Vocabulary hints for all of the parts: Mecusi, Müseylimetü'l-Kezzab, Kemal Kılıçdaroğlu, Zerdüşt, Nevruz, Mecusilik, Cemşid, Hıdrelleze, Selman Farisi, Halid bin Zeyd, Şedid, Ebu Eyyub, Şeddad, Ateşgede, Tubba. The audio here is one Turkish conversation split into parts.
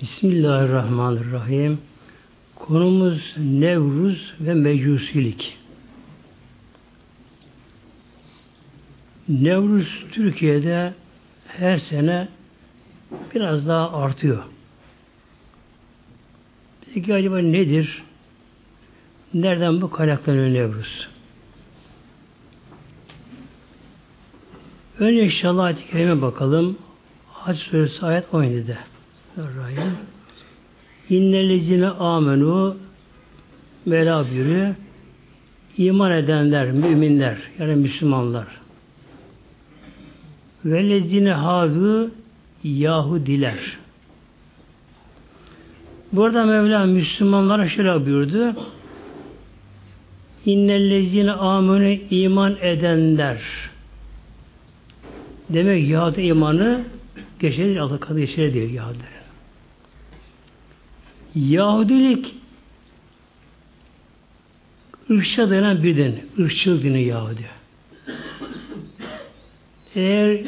Bismillahirrahmanirrahim. Konumuz Nevruz ve Mecusilik. Nevruz Türkiye'de her sene biraz daha artıyor. Peki acaba nedir? Nereden bu kaynaklanıyor Nevruz? Önce inşallah ayet-i kerime bakalım. Hac Suresi ayet 17'de. İnnellezine amenu velabiri iman edenler, müminler yani Müslümanlar velezine hadu Yahudiler. Burada Mevla Müslümanlara şöyle buyurdu: İnnellezine amenu iman edenler. Demek Yahudi imanı geçerli alakalı geçerli değil Yahudiler. Yahudilik ırkça denen bir din. Irkçıl dini Yahudi. Eğer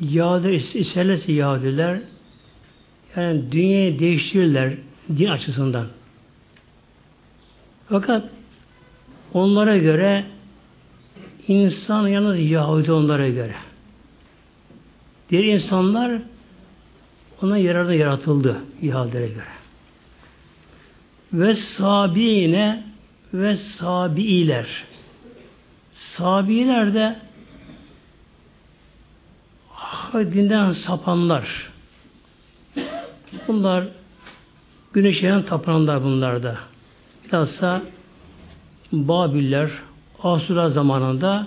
Yahudi isterlerse Yahudiler yani dünyayı değiştirirler din açısından. Fakat onlara göre insan yalnız Yahudi onlara göre. Diğer insanlar ona yararına yaratıldı Yahudilere göre. Ve sabiine ve sabiiler. Sabiiler de dinden sapanlar. Bunlar güneşe tapanlar bunlar da. Bilhassa Babiller, Asura zamanında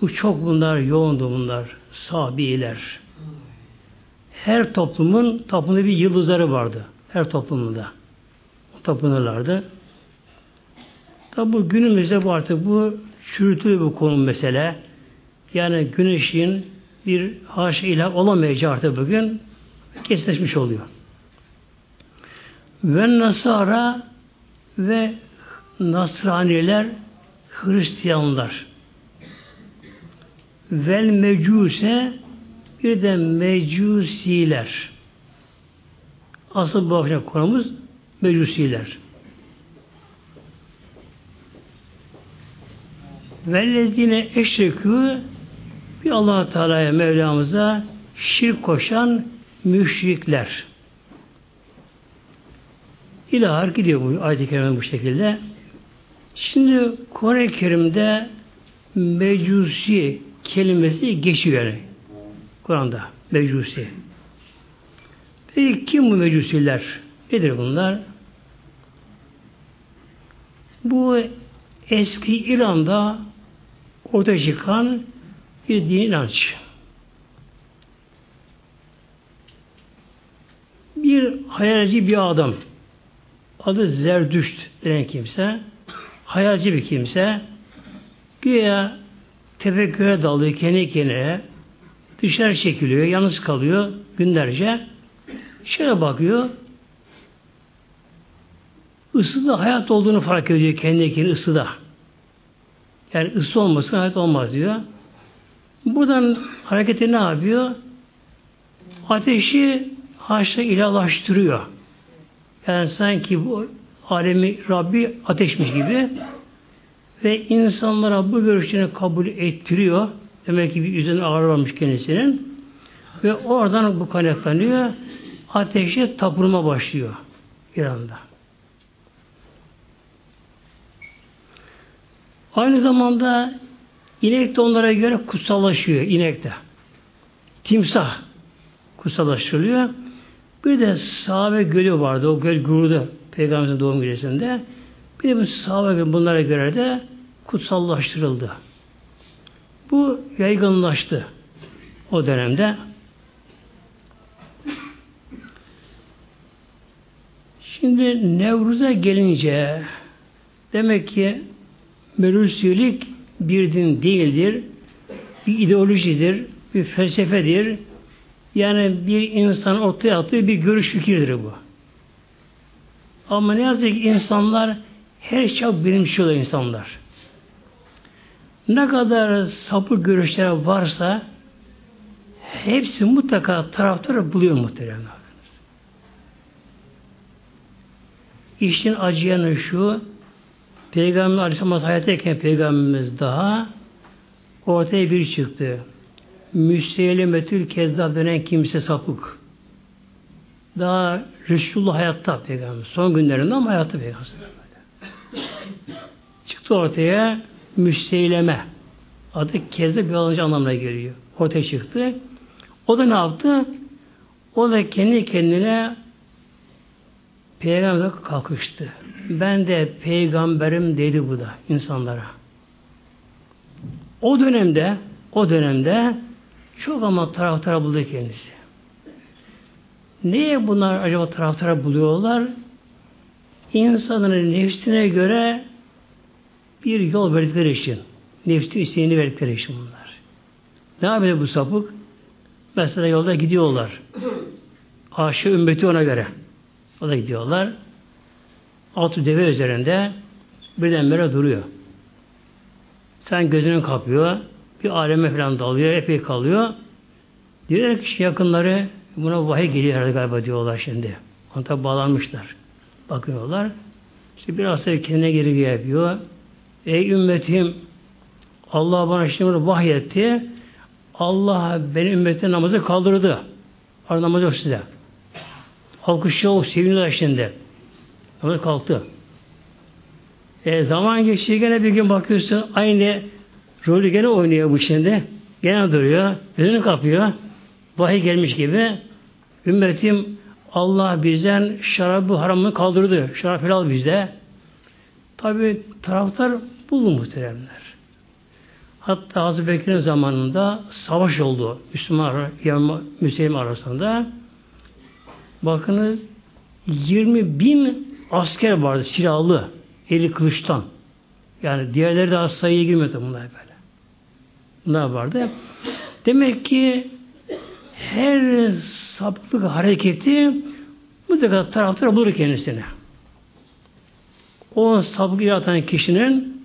bu çok bunlar yoğundu bunlar. Sabiiler. Her toplumun tapındığı bir yıldızları vardı. Her toplumunda. Tapınırlardı. Tabi bu günümüzde bu artık bu çürütülü bir konu mesele. Yani güneşin bir haşa ilah olamayacağı artık bugün kesinleşmiş oluyor. Ve Nasara ve Nasraniler Hristiyanlar. Vel Mecuse bir de Mecusiler. Asıl bu akşam konumuz Mecusiler. Vellezine eşrekû bir Allah-u Teala'ya, Mevlamıza şirk koşan müşrikler. İlahar gidiyor bu ayet-i kerime bu şekilde. Şimdi Kur'an-ı Kerim'de Mecusi kelimesi geçiyor yani. Kur'an'da Mecusi. Peki kim bu Mecusiler? Nedir bunlar? Bu eski İran'da ortaya çıkan bir din inanç. Bir hayalci bir adam. Adı Zerdüşt denen kimse. Hayalci bir kimse. Güya tefekküre dalıyor kendi kendine. Dışarı çekiliyor, yalnız kalıyor günlerce. Şöyle bakıyor. Isıda hayat olduğunu fark ediyor kendi ısıda. Yani ısı olmasın hayat olmaz diyor. Buradan hareketi ne yapıyor? Ateşi haşa ilahlaştırıyor. Yani sanki bu alemi Rabbi ateşmiş gibi ve insanlara bu görüşlerini kabul ettiriyor. Demek ki bir yüzünün ağır varmış kendisinin. Ve oradan bu kaynaklanıyor. Ateşe tapınma başlıyor bir anda. Aynı zamanda inek de onlara göre kutsallaşıyor. İnek de. Timsah kutsallaştırılıyor. Bir de Sahabe Gölü vardı. O göl gurudu Peygamberimizin doğum gecesinde. Bir de bu Sahabe Gölü bunlara göre de kutsallaştırıldı. Bu yaygınlaştı o dönemde. Şimdi Nevruz'a gelince demek ki Mecusilik bir din değildir, bir ideolojidir, bir felsefedir. Yani bir insan ortaya attığı bir görüş fikirdir bu. Ama ne yazık ki insanlar her çap benimsiyorlar insanlar. Ne kadar sapı görüşler varsa hepsi mutlaka taraftarı buluyor muhtemelen. İşin acıyanı şu, Peygamber Aleyhisselam hayattayken Peygamberimiz daha ortaya bir çıktı. Müseylimetü'l-Kezzab denen kimse sapık. Daha Resulullah hayatta Peygamber. Son günlerinde ama hayatta Peygamber. Çıktı ortaya Müseyleme. Adı Kezzab bir alıcı anlamına geliyor. Ortaya çıktı. O da ne yaptı? O da kendi kendine Peygamber'e kalkıştı. Ben de peygamberim dedi bu da insanlara. O dönemde çok ama taraftara buldu kendisi. Neye bunlar acaba taraftara buluyorlar? İnsanların nefsine göre bir yol verdikleri için. Nefsi isteğini verdikleri için bunlar. Ne yapıyor bu sapık? Mesela yolda gidiyorlar. Aşı ümmeti ona göre. O da gidiyorlar. Altı deve üzerinde birdenbire duruyor. Sen gözünü kapıyor. Bir aleme falan dalıyor. Epey kalıyor. Diğer kişi yakınları buna vahiy geliyor herhalde galiba diyorlar şimdi. Ona tabi bağlanmışlar. Bakıyorlar. İşte biraz da kendine geri yapıyor. Ey ümmetim, Allah bana şimdi bunu vahyetti. Allah benim ümmetin namazı kaldırdı. Var namaz yok size. Alkışlıyor, seviniyorlar şimdi. Namaz kalktı. Zaman geçiyor, gene bir gün bakıyorsun aynı rolü gene oynuyor bu şimdi. Gene duruyor, gözünü kapıyor. Vahiy gelmiş gibi. Ümmetim, Allah bizden şarabı haramını kaldırdı. Şarap helal bizde. Tabi taraftar buldu muhteremler. Hatta Hazreti Bekir'in zamanında savaş oldu Müslüman Müslüman arasında. Bakınız 20.000 asker vardı silahlı, eli kılıçtan. Yani diğerleri daha sayıya girmedi bunlar böyle. Bunlar vardı. Demek ki her sapıklık hareketi mutlaka taraftar bulur kendisine. O sapıklığı yaratan kişinin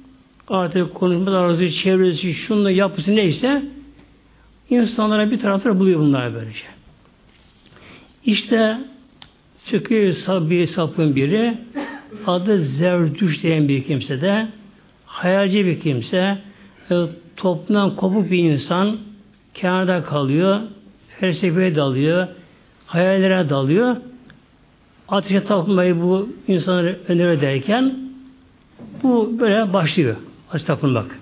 artık konuşma tarzı, çevresi, şunla yapısı neyse insanlara bir taraftar buluyor bunlar böylece. İşte çıkıyor bir sapın biri, adı Zerdüşt diyen bir kimse de, hayalci bir kimse, toplumdan kopuk bir insan, kenarda kalıyor, felsefeye dalıyor, hayallere dalıyor, ateşe tapmayı bu insanlara öneriyor derken bu böyle başlıyor. Ateşe tapınmak.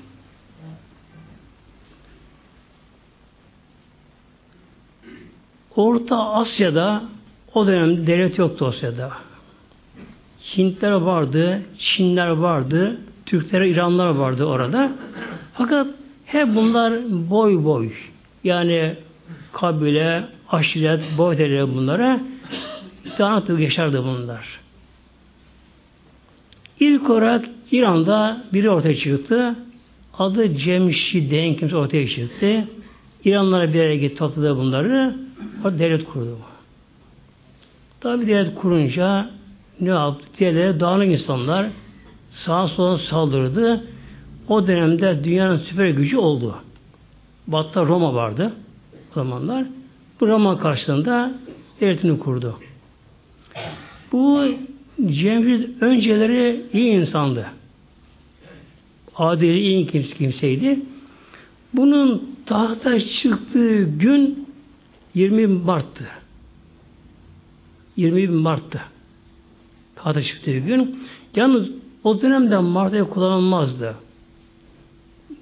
Orta Asya'da o dönemde devlet yoktu Asya'da. Hintler vardı, Çinler vardı, Türkler, İranlar vardı orada. Fakat hep bunlar boy boy. Yani kabile, aşiret, boy derler bunlara. Dağınıklık yaşardı bunlar. İlk olarak İran'da biri ortaya çıktı. Adı Cemşid diyen kimse ortaya çıktı. İranlara bir araya gitti, topladı bunları. O devlet kurdu. Tabi devlet kurunca ne yaptı? Diğerleri dağınık insanlar sağa sola saldırdı. O dönemde dünyanın süper gücü oldu. Batı'da Roma vardı o zamanlar. Bu Roma karşısında devletini kurdu. Bu Cemşid önceleri iyi insandı. Adil, iyi kimseydi. Bunun tahta çıktığı gün 20 Mart'tı. Tahta çıktığı gün. Yalnız o dönemde Mart'ta kullanılmazdı.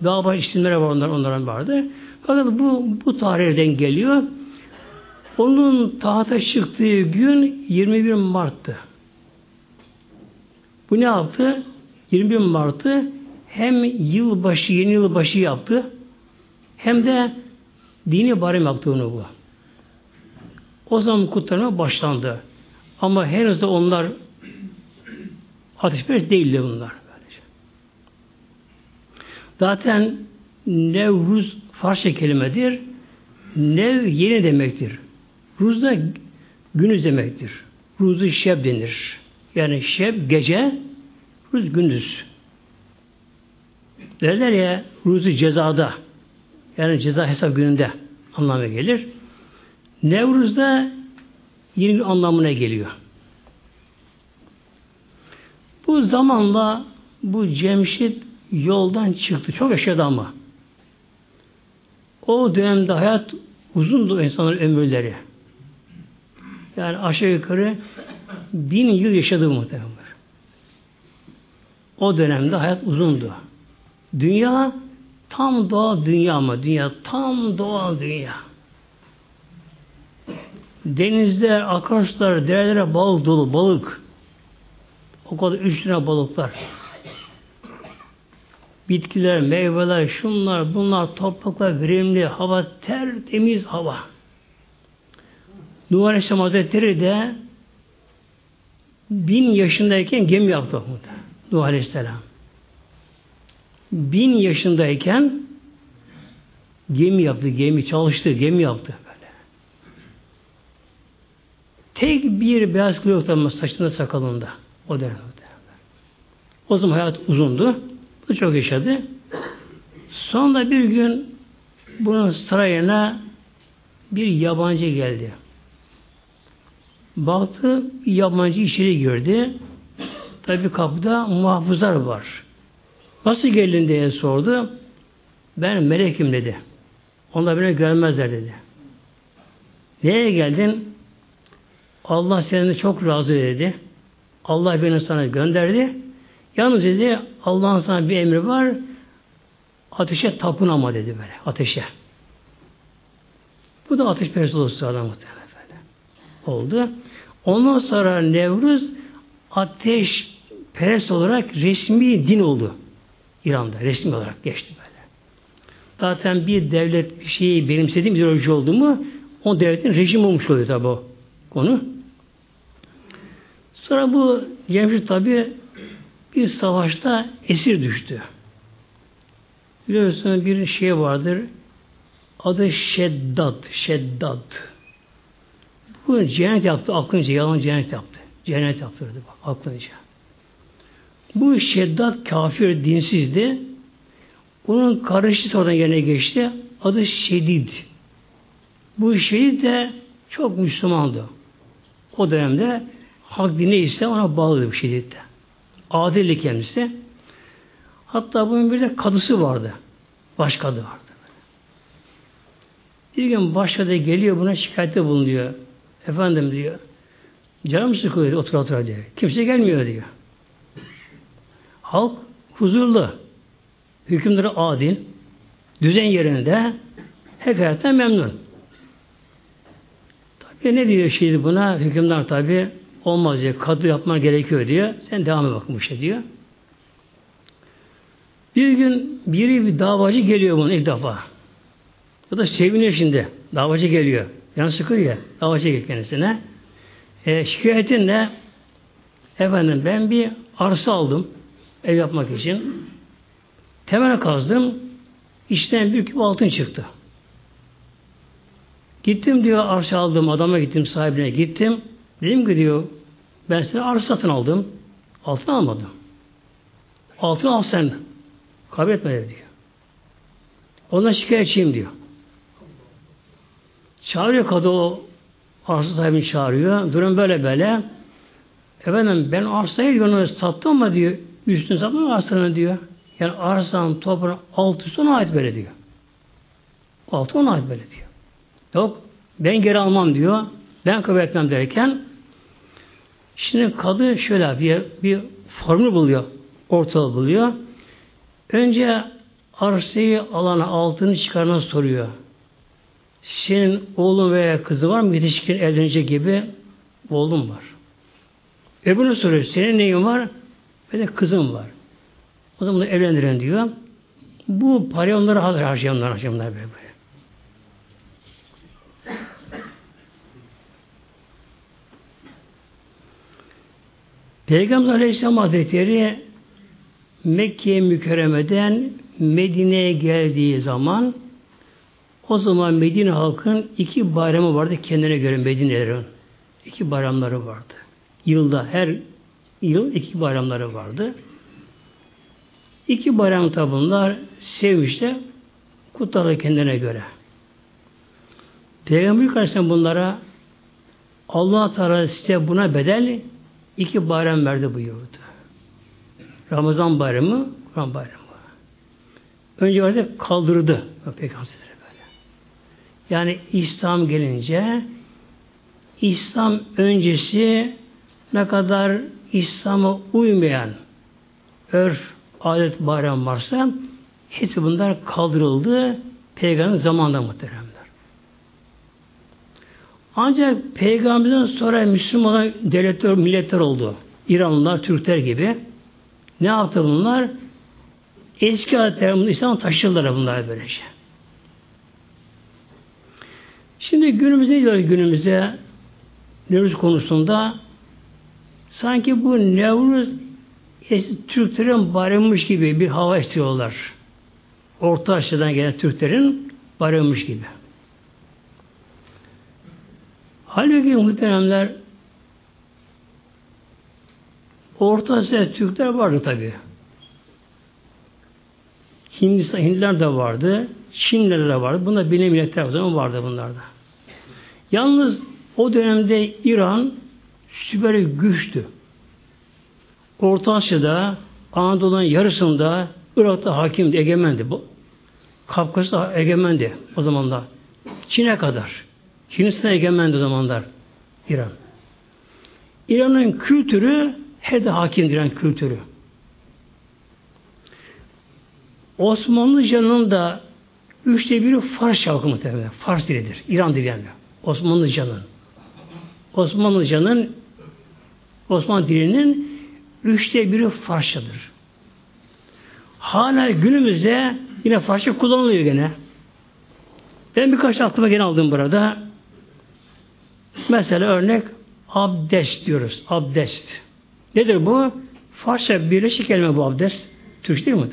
Daha başka isimler var onların vardı. Fakat bu tarihten geliyor. Onun tahta çıktığı gün 21 Mart'tı. Bu ne yaptı? 21 Mart'ı hem yılbaşı, yeni yılbaşı yaptı hem de dini bayram yaptı onu bu. O zaman kutlanma başlandı. Ama henüz de onlar ateşperest değildi bunlar. Zaten Nevruz Farsça kelimedir. Nev yeni demektir. Ruz da günüz demektir. Ruzu şeb denir. Yani şeb gece, ruz gündüz. Derler ya ruzu cezada. Yani ceza hesap gününde anlamına gelir. Nevruz da yeni anlamına geliyor. Bu zamanla bu Cemşid yoldan çıktı. Çok yaşadı ama. O dönemde hayat uzundu insanların ömürleri. Yani aşağı yukarı 1000 yıl yaşadı muhtemelen. O dönemde hayat uzundu. Dünya tam doğal dünya ama dünya tam doğal dünya. Denizler, akarsular, derelere balık dolu, balık. O kadar 3 tane balıklar. Bitkiler, meyveler, şunlar, bunlar, topraklar, verimli, hava, tertemiz hava. Nuh Aleyhisselam Hazretleri de 1000 yaşındayken gemi yaptı. Nuh Aleyhisselam. 1000 yaşındayken gemi yaptı, gemi çalıştı, gemi yaptı. Böyle. Tek bir beyaz kıl yoktu saçında, sakalında. O dönemde. O zaman hayat uzundu. Bu çok yaşadı. Sonra bir gün bunun sarayına bir yabancı geldi. Baktı, yabancı içeri girdi. Tabi kapıda muhafızlar var. Nasıl geldin diye sordu. Ben melekim dedi. Onlar beni görmezler dedi. Neye geldin? Allah seninle çok razı dedi. Allah beni sana gönderdi. Yalnız dedi Allah'ın sana bir emri var. Ateşe tapınama dedi böyle. Ateşe. Bu da ateşperest olursa adam muhtemelen oldu. Ondan sonra Nevruz ateşperest olarak resmi din oldu. İran'da resmi olarak geçti böyle. Zaten bir devlet bir şeyi benimsediğim ideoloji oldu mu o devletin rejimi olmuş oluyor tabi o konu. Sonra bu Cemşid tabi bir savaşta esir düştü. Biliyorsunuz bir şey vardır. Adı Şeddad. Şeddad. Bu cennet yaptı aklınca. Yalan cennet yaptı. Cennet yaptırdı bak aklınca. Bu Şeddad kafir, dinsizdi. Onun kardeşi oradan yerine geçti. Adı Şedid. Bu Şedid de çok Müslümandı. O dönemde hak dini ise ona bağlıydı bu Şedid de. Adildi kendisi. Hatta bunun bir de kadısı vardı. Başkadı vardı. Bir gün başkadı geliyor buna şikayette bulunuyor. Efendim diyor. Canım sıkılıyor otur otur diyor. Kimse gelmiyor diyor. Halk huzurlu. Hükümleri adil. Düzen yerinde. Hekayetten memnun. Tabii ne diyor şimdi buna? Hükümdar tabii olmaz diyor. Kadı yapman gerekiyor diyor. Sen devam et bakın bu işe diyor. Bir gün biri bir davacı geliyor bunun ilk defa. O da seviniyor şimdi. Davacı geliyor. Yani sıkılıyor. Davacı geliyor kendisine. Şikayetin ne? Efendim ben bir arsa aldım. Ev yapmak için. Temel kazdım. İçten büyük bir altın çıktı. Gittim diyor arsa aldım. Adama gittim. Sahibine gittim. Dedim ki diyor ben size arsa satın aldım. Altın almadım. Altın al sen. Kabul etmedi diyor. Ondan şikayetçiyim diyor. Çağırıyor kadı o arsa sahibini çağırıyor. Durum böyle böyle. Efendim ben arsayı onu sattım ama diyor. Üstünü satmıyor arsanı diyor. Yani arsanın toprağın altı üstü ona ait böyle diyor. Altı ona ait böyle diyor. Yok ben geri almam diyor. Ben kabul etmem derken şimdi kadı şöyle bir formül buluyor. Ortalığı buluyor. Önce arsayı alana altını çıkarana soruyor. Senin oğlun veya kızı var mı? Yetişkin evlenecek gibi oğlum var. Öbürünü soruyor. Senin neyin var? Ve de kızım var. O zaman bunu evlendiren diyor. Bu parayı onlara harcayanlar böyle böyle. Peygamber Aleyhisselam Hazretleri Mekke Mükerreme'den Medine'ye geldiği zaman o zaman Medine halkın 2 bayramı vardı kendine göre Medine'lerin. 2 bayramları vardı. Yılda her yıl 2 bayramları vardı. 2 bayram tabunlar sevmişler kutlarla kendine göre. Peygamber Aleyhisselam bunlara Allah Teala size buna bedel 2 bayram verdi buyurdu. Ramazan bayramı, Kur'an bayramı. Önce vardı kaldırdı Peygamber böyle. Yani İslam gelince İslam öncesi ne kadar İslam'a uymayan örf, adet, bayram varsa hepsi bunlar kaldırıldı Peygamber zamanında muhteremler. Ancak Peygamber'den sonra Müslüman devletler, milletler oldu. İranlılar, Türkler gibi. Ne yaptı bunlar? Eski adetlerimiz İslam'a taşıdılar bunlar böylece. Şimdi günümüze Nevruz konusunda sanki bu Nevruz Türklerin bayramıymış gibi bir hava istiyorlar. Orta Asya'dan gelen Türklerin bayramıymış gibi. Halbuki muhteremler Orta Asya'da Türkler vardı tabii. Hintliler de vardı, Çinliler de vardı. Bunda bilim milletler o zaman vardı bunlarda. Yalnız o dönemde İran süper güçtü. Orta Asya'da, Anadolu'nun yarısında, Irak'ta hakimdi, egemendi bu. Kafkas'ta egemendi o zamanlar. Çin'e kadar. Hindistan'a egemendi o zamanlar İran. İran'ın kültürü her de hakimdir İran kültürü. Osmanlıca'nın da 1/3 Fars halkı muhtemelen. Fars dilidir. İran dili yani. Osmanlıca'nın Osmanlı dilinin 1/3 Farsçadır. Hala günümüzde yine Farsça kullanılıyor gene. Ben birkaç aklıma gene aldım burada. Mesela örnek abdest diyoruz. Abdest. Nedir bu? Farsça birleşik kelime bu abdest. Türkçe değil mi?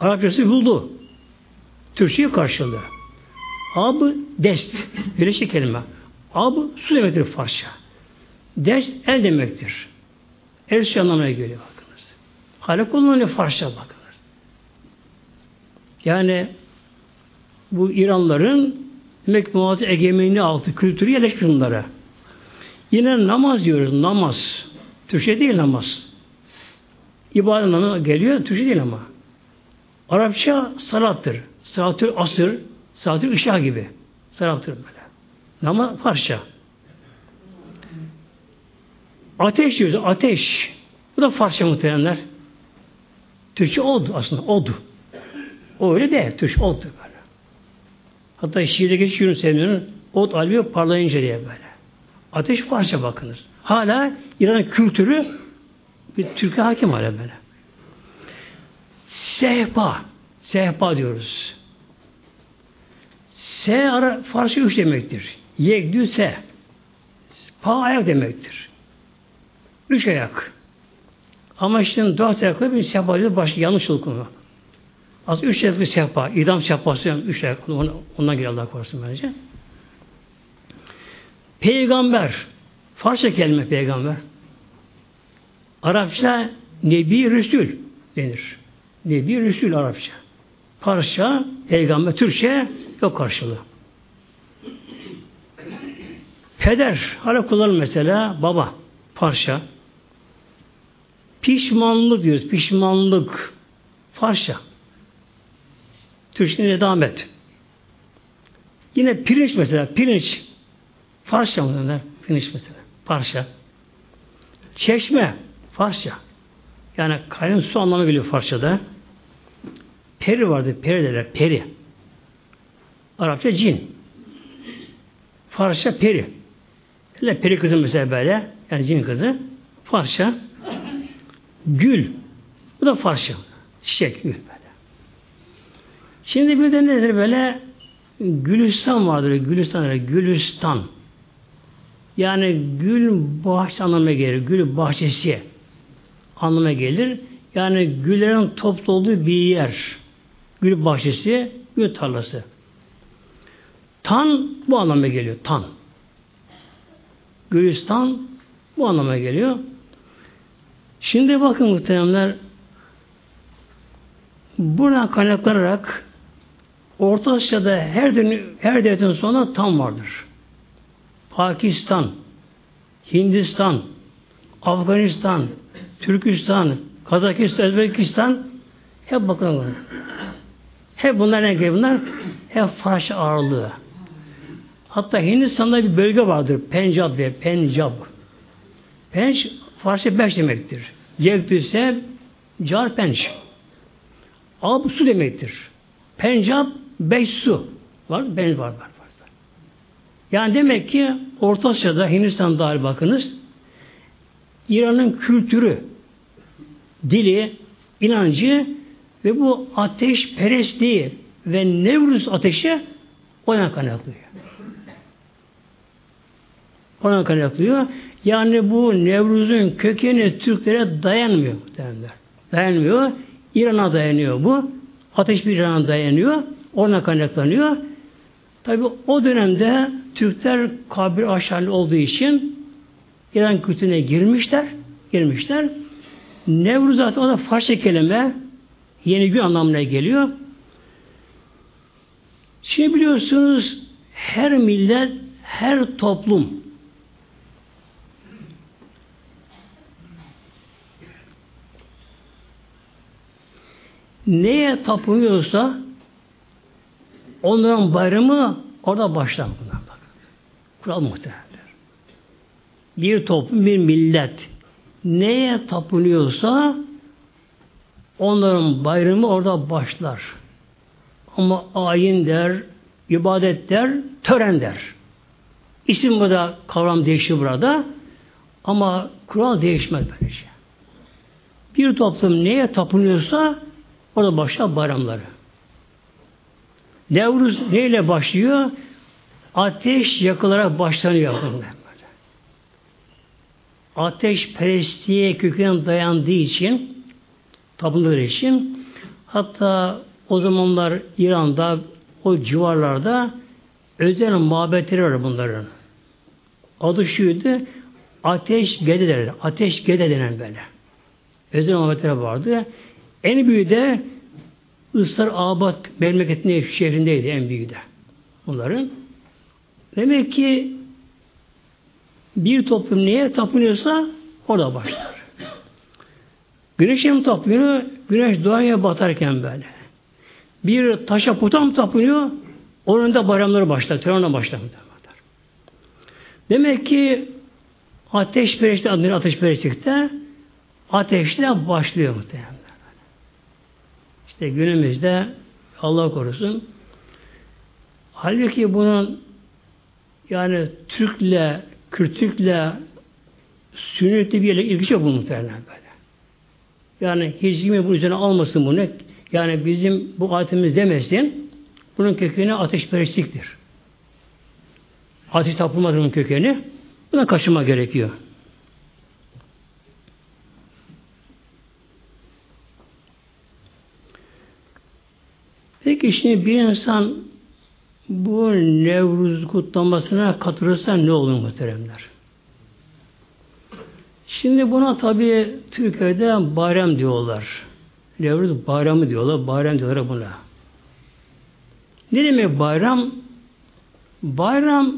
Arapçası buldu. Türkçe'yi karşılıyor. Abdest. Birleşik kelime. Ab su demektir Farsça. Dest el demektir. El suyu anlamına geliyor bakınız. Hala kullanılıyor Farsça bakınız. Yani bu İranların demek muazzez egemenliği altı kültürü yerleşmiş bunlara. Yine namaz diyoruz. Namaz. Türkçe değil namaz. İbadet anlamına geliyor. Türkçe değil ama. Arapça salattır. Salatül asır, salatül işa gibi. Salattır böyle. Namaz Farsça. Ateş diyoruz. Ateş. Bu da Farsça muhtemelenler. Türkçe oldu aslında. Oldu. O öyle değil. Türkçe oldu böyle. Hatta şiirde geçiyorum sevmiyorum. Od albiyo parlayınca diye böyle. Ateş Farsça bakınız. Hala İran'ın kültürü bir Türkiye hakim hala böyle. Sehpa. Sehpa diyoruz. Se Farsça 3 demektir. Yekdü se. Pa ayak demektir. 3 ayak. Ama şimdi 4 ayaklı bir sehpa diyor. Başka yanlış okuma. Aslında 3 ayaklı sehpa. İdam sehpası 3 ayaklı. Ondan göre Allah korusun bence. Peygamber. Farsça kelime peygamber. Arapça Nebi Resul denir. Nebi Resul Arapça. Farsça, peygamber, Türkçe yok karşılığı. Peder. Hala kullanır mesela. Baba. Farsça. Pişmanlık diyoruz. Pişmanlık. Farsça. Türkçe nedamet. Yine pirinç mesela. Pirinç. Farsça mı derler? Pirinç mesela. Farsça. Çeşme. Farsça. Yani kaynayan su anlamı biliyor Farsça'da. Peri vardı. Peri derler. Peri. Arapça cin. Farsça peri. Hele peri kızı mesela böyle. Yani cin kızı. Farsça. Gül. Bu da Farsça. Çiçek. Gül böyle. Şimdi bir de nedir böyle? Gülistan vardır. Gülistan. Yani gül bahçesi anlamına gelir. Gül bahçesi anlamına gelir. Yani güllerin toplu olduğu bir yer. Gül bahçesi, gül tarlası. Tan bu anlamına geliyor. Tan. Gülistan bu anlamına geliyor. Şimdi bakın muhtemelenler buradan kaynaklanarak Orta Asya'da her devletin sonunda tan vardır. Pakistan, Hindistan, Afganistan, Türkistan, Kazakistan, Özbekistan hep bakın. Hep bunlar ne gibi bunlar? Hep Farsi ağırlığı. Hatta Hindistan'da bir bölge vardır. Pencab diye. Pencab. Penç, Farsi beş demektir. Yektüse car penç. Ab su demektir. Pencab beş su. Var, benz var. Yani demek ki Orta Asya'da, Hindistan'da dahil bakınız, İran'ın kültürü, dili, inancı ve bu ateşperestliği ve Nevruz ateşi ona kaynaklıyor. Ona kaynaklıyor. Yani bu Nevruz'un kökeni Türklere dayanmıyor derler. Dayanmıyor. İran'a dayanıyor bu. Ateş bir İran'a dayanıyor. Ona kaynaklanıyor. Tabi o dönemde Türkler kabir aşağılı olduğu için İran kültürüne girmişler. Nevruz zaten o da Farsça kelime yeni gün anlamına geliyor. Şimdi biliyorsunuz her millet, her toplum neye tapınıyorsa onların bayramı orada başlar. Kural muhtemelendir. Bir toplum, bir millet neye tapınıyorsa onların bayramı orada başlar. Ama ayin der, ibadet der, tören der. İsim burada, kavram değişir burada. Ama kural değişmez böylece. Bir toplum neye tapınıyorsa orada başlar bayramları. Nevruz neyle başlıyor? Ateş yakılarak başlanıyor. Ateş perestliğe köküne dayandığı için, tapındığı için, hatta o zamanlar İran'da, o civarlarda özel mabetleri var bunların. Adı şuydu, Ateşgede derler. Ateşgede denen böyle. Özel mabetleri vardı. En büyüğü de Islamabad memleketinin şehrindeydi en büyüğü de bunların. Demek ki bir toplum neye tapınıyorsa orada başlar. Güneşe mi tapınıyor? Güneş doğaya batarken böyle. Bir taşa puta mı tapınıyor? Onun da bayramları başlar. Törenle başlar. Demek ki ateşperestlik adını ateşperestlikte ateşle başlıyor muhtemelen. İşte günümüzde Allah korusun. Halbuki bunun yani Türk'le, Kürt'le, Sünnet'le bir ilgisi yok bu muhtemelen böyle. Yani hiç kimi bu üzerine almasın bunu. Yani bizim bu ayetimiz demesin. Bunun kökeni ateşperestliktir. Ateş tapılmadır bunun kökeni. Buna kaçınma gerekiyor. Peki şimdi bir insan bu Nevruz kutlamasına katılırsa ne olur muhteremler? Şimdi buna tabii Türkiye'de bayram diyorlar. Nevruz bayramı diyorlar, bayram diyorlar buna. Ne demek bayram? Bayram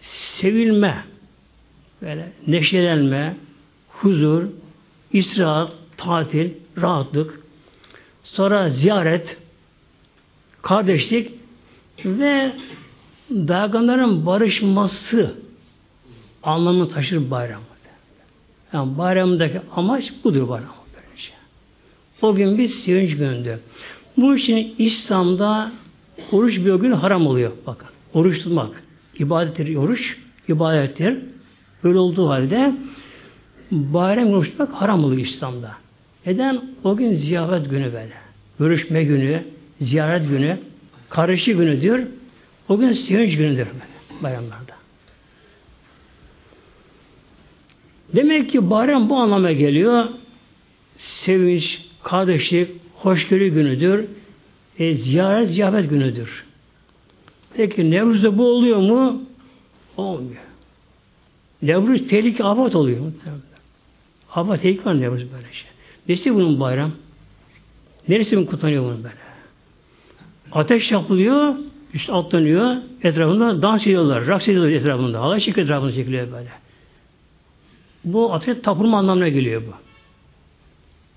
sevilme, böyle neşelenme, huzur, istirahat, tatil, rahatlık, sonra ziyaret, kardeşlik ve dağınların barışması anlamını taşır bayramı. Yani bayramdaki amaç budur bayramı. O gün bir sevinç günündü. Bu için İslam'da oruç bir gün haram oluyor. Bakın, oruç tutmak. İbadettir oruç, ibadettir. Böyle olduğu halde bayram oruç tutmak haram oluyor İslam'da. Neden? O gün ziyafet günü böyle. Görüşme günü, ziyaret günü, karışı günü diyor. O gün sevinç günüdür bayramlarda. Demek ki bayram bu anlama geliyor. Sevinç, kardeşlik, hoşgörü günüdür. Ziyaret, ziyafet günüdür. Peki Nevruz'da bu oluyor mu? Olmuyor. Nevruz tehlike, afat oluyor. Afat tehlike var Nevruz böyle şey. Nesi bunun bayram? Neresi mi kutlanıyor bunun böyle? Ateş yapılıyor, üst atlanıyor, etrafında dans ediyorlar, raks ediyorlar etrafında. Halay şekli etrafında çekiliyor böyle. Bu ateşe tapınma anlamına geliyor bu.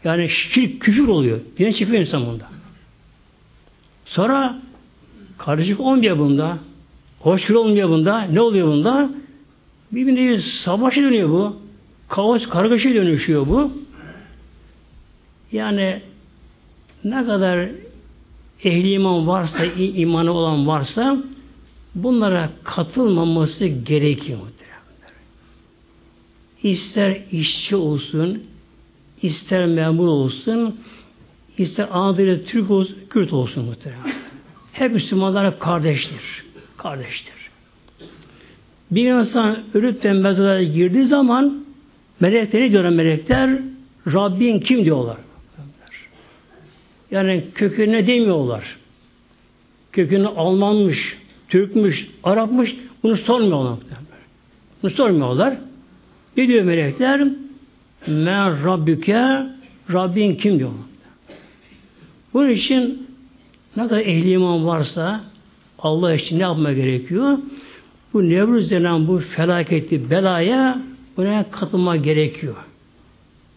Yani şirk, küfür oluyor. Dine çıkıyor insan bunda. Sonra karışık olmuyor bunda. Hoşgörü olmuyor bunda. Ne oluyor bunda? Birbirine savaşa dönüyor bu. Kaos, kargaşa dönüşüyor bu. Yani ne kadar ehli iman varsa, imanı olan varsa bunlara katılmaması gerekiyor. İster işçi olsun, ister memur olsun, ister Anadolu'da Türk olsun, Kürt olsun muhtemelen. Hep Müslümanlar kardeştir. Kardeştir. Bir insan ölüp de mezara girdiği zaman melekleri gören melekler Rabbin kim diyorlar. Yani köküne demiyorlar. Kökünü Almanmış, Türkmüş, Arapmış bunu sormuyorlar muhtemelen. Bunu sormuyorlar. Ne diyor melekler? Men Rabbüke, Rabbin kim diyor. Bunun için ne kadar ehli iman varsa Allah için ne yapma gerekiyor? Bu Nevruz denen bu felaketli belaya buna katılma gerekiyor.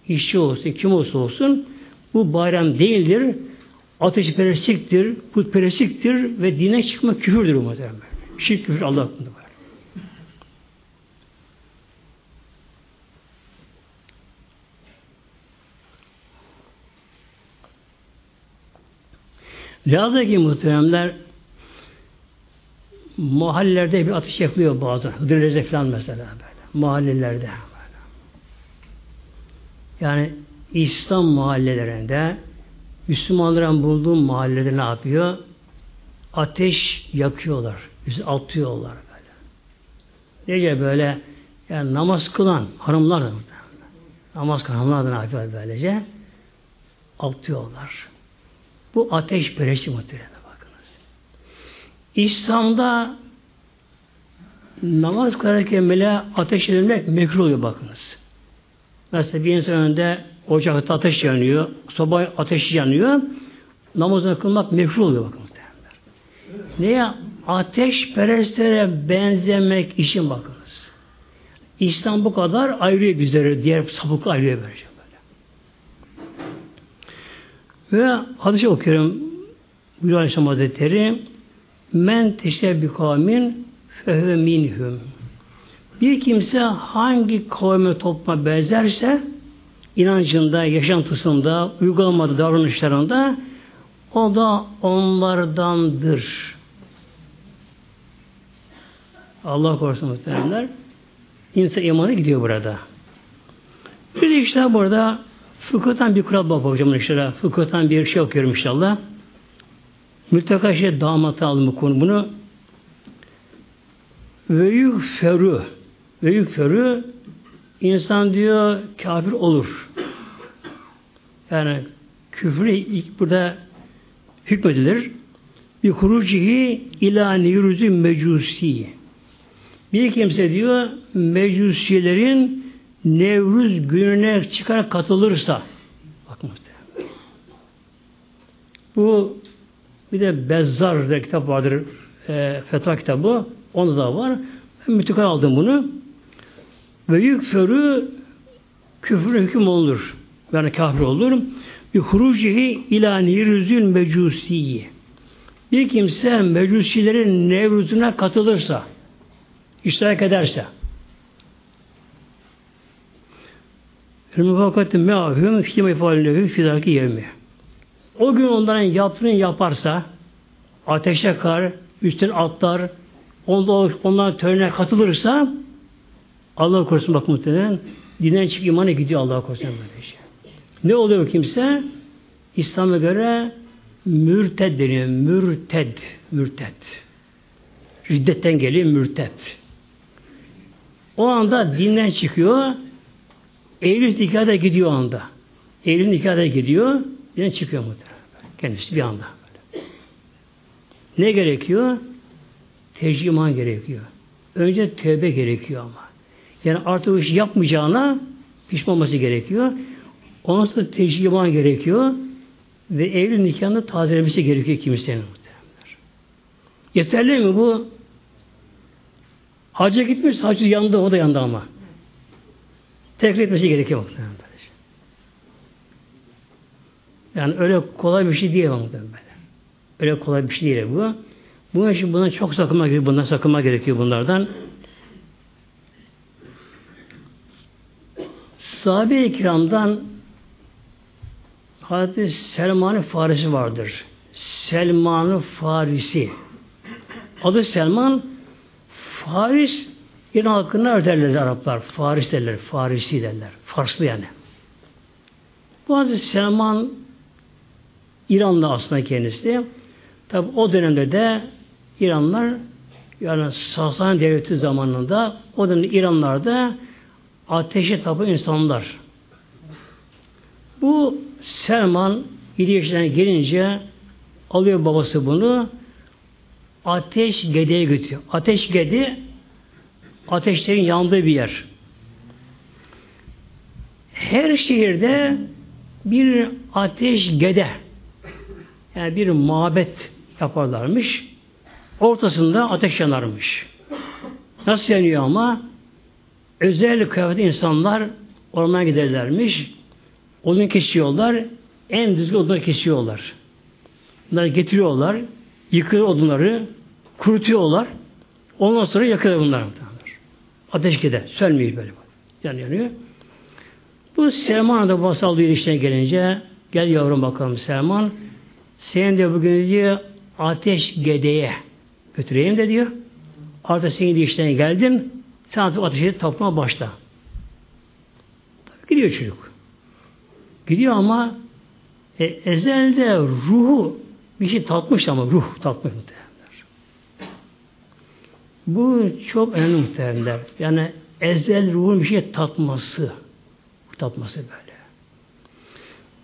İşçi olsun, kim olsa olsun bu bayram değildir. Ateşperestliktir, putperestliktir ve dine çıkma küfürdür bu muhtemelen. Şirk küfür Allah hakkında var. Lazım ki muhteremler mahallelerde bir ateş yakılıyor bazen. Hıdrelleze falan mesela böyle. Mahallelerde böyle. Yani İslam mahallelerinde Müslümanların bulduğu mahallede ne yapıyor? Ateş yakıyorlar. Yüzü atıyorlar böyle. Nece böyle yani namaz kılan hanımlar da namaz kılan hanımlar da ne yapıyor böylece? Atıyorlar. Bu ateşperestlik muhtemelen bakınız. İslam'da namaz kılarken bile ateş edilmek mekruh oluyor bakınız. Mesela bir insan önünde ocakta ateş yanıyor, soba ateşi yanıyor, namazını kılmak mekruh oluyor bakın muhtemelen. Neye? Ateşperestlere benzemek için bakınız. İslam bu kadar ayrılıyor bizleri, diğer sapıklı ayrılıyor böyle. Ve hadisi okuyorum. Buyuruyor Aleyhisselam Hazretleri men teşebbü kavmin fehve minhum. Bir kimse hangi kavme topluma benzerse inancında, yaşantısında, uygulamada, davranışlarında o da onlardandır. Allah korusun muhtemelenler. İnsan imanı gidiyor burada. Bir de işte burada fıkıhtan bir kural bakacağım inşallah. Fıkıhtan bir şey okuyorum inşallah. Müttaka şey damata aldım bu konu bunu. Ve yükferü insan diyor kafir olur. Yani küfrü ilk burada hükmedilir. Bir kurucihi ila nirüzü mecusi. Bir kimse diyor mecusilerin Nevruz gününe çıkar katılırsa bakın bu bir de Bezzar diye kitap vardır fetva kitabı onda da var ben mütikal aldım bunu ve yükförü küfür hüküm olur yani kafir olur bir hurucihi ila nirüzün mecusiyi bir kimse mecusilerin Nevruz'una katılırsa iştirak ederse o gün onların yaptığını yaparsa ateşe kar, üstüne atlar, onların törenine katılırsa Allah korusun bak muhtemelen dinden çık imana gidiyor Allah korusun böylece. Ne oluyor kimse? İslam'a göre mürted deniyor. Mürted. Riddetten geliyor mürted. O anda dinden çıkıyor. Eylül nikahda gidiyor anda. Eylül nikahda gidiyor, yine çıkıyor muhtemelen. Kendisi bir anda. Böyle. Ne gerekiyor? Tecrüman gerekiyor. Önce tövbe gerekiyor ama. Yani artık o işi yapmayacağına pişman olması gerekiyor. Ondan sonra tecrüman gerekiyor. Ve Eylül nikahını tazelemesi gerekiyor kimsenin muhtemelen. Yeterli mi bu? Hacca gitmiş, hacı yandı, o da yandı ama. tekrar etmesi gerekiyor. Yani öyle kolay bir şey değil. Öyle kolay bir şey değil bu. Bunun için bundan çok sakınma gerekiyor. Bundan sakınma gerekiyor bunlardan. Sahabe-i kiramdan Hazreti Selman Farisi vardır. Selman Farisi. Adı Selman, Faris yine hakkında öderler Araplar. Faris derler, Farisi derler. Farslı yani. Bu Hazreti Selman İranlı aslında kendisi. Tabi o dönemde de İranlar, yani Sasani devleti zamanında o dönemde İranlarda ateşe tapınan insanlar. Bu Selman 7 yaşına gelince alıyor babası bunu, Ateşgede'ye götürüyor. Ateşgede, ateşlerin yandığı bir yer. Her şehirde bir ateşgede, yani bir mabet yaparlarmış. Ortasında ateş yanarmış. Nasıl yanıyor ama? Özel kıyafetli insanlar ormana giderlermiş. Odun kesiyorlar. En düzgün odunları kesiyorlar. Bunları getiriyorlar. Yıkıyor odunları. Kurutuyorlar. Ondan sonra yakıyor bunları. Ateş gider. Sönmüyor böyle. Yani yanıyor. Bu Selman'a da babası aldığı işine gelince, gel yavrum bakalım Selman, sen de bugün diyor ateşgedeye götüreyim de diyor. Artık senin de işten geldim. Sen artık ateşe tapmaya başla. Gidiyor çocuk. Gidiyor ama ezelde ruhu bir şey tatmış ama ruh tatmış muhtemelenler. Bu çok önemli muhtemelenler. Yani ezel ruhun bir şey tatması. Tatması böyle.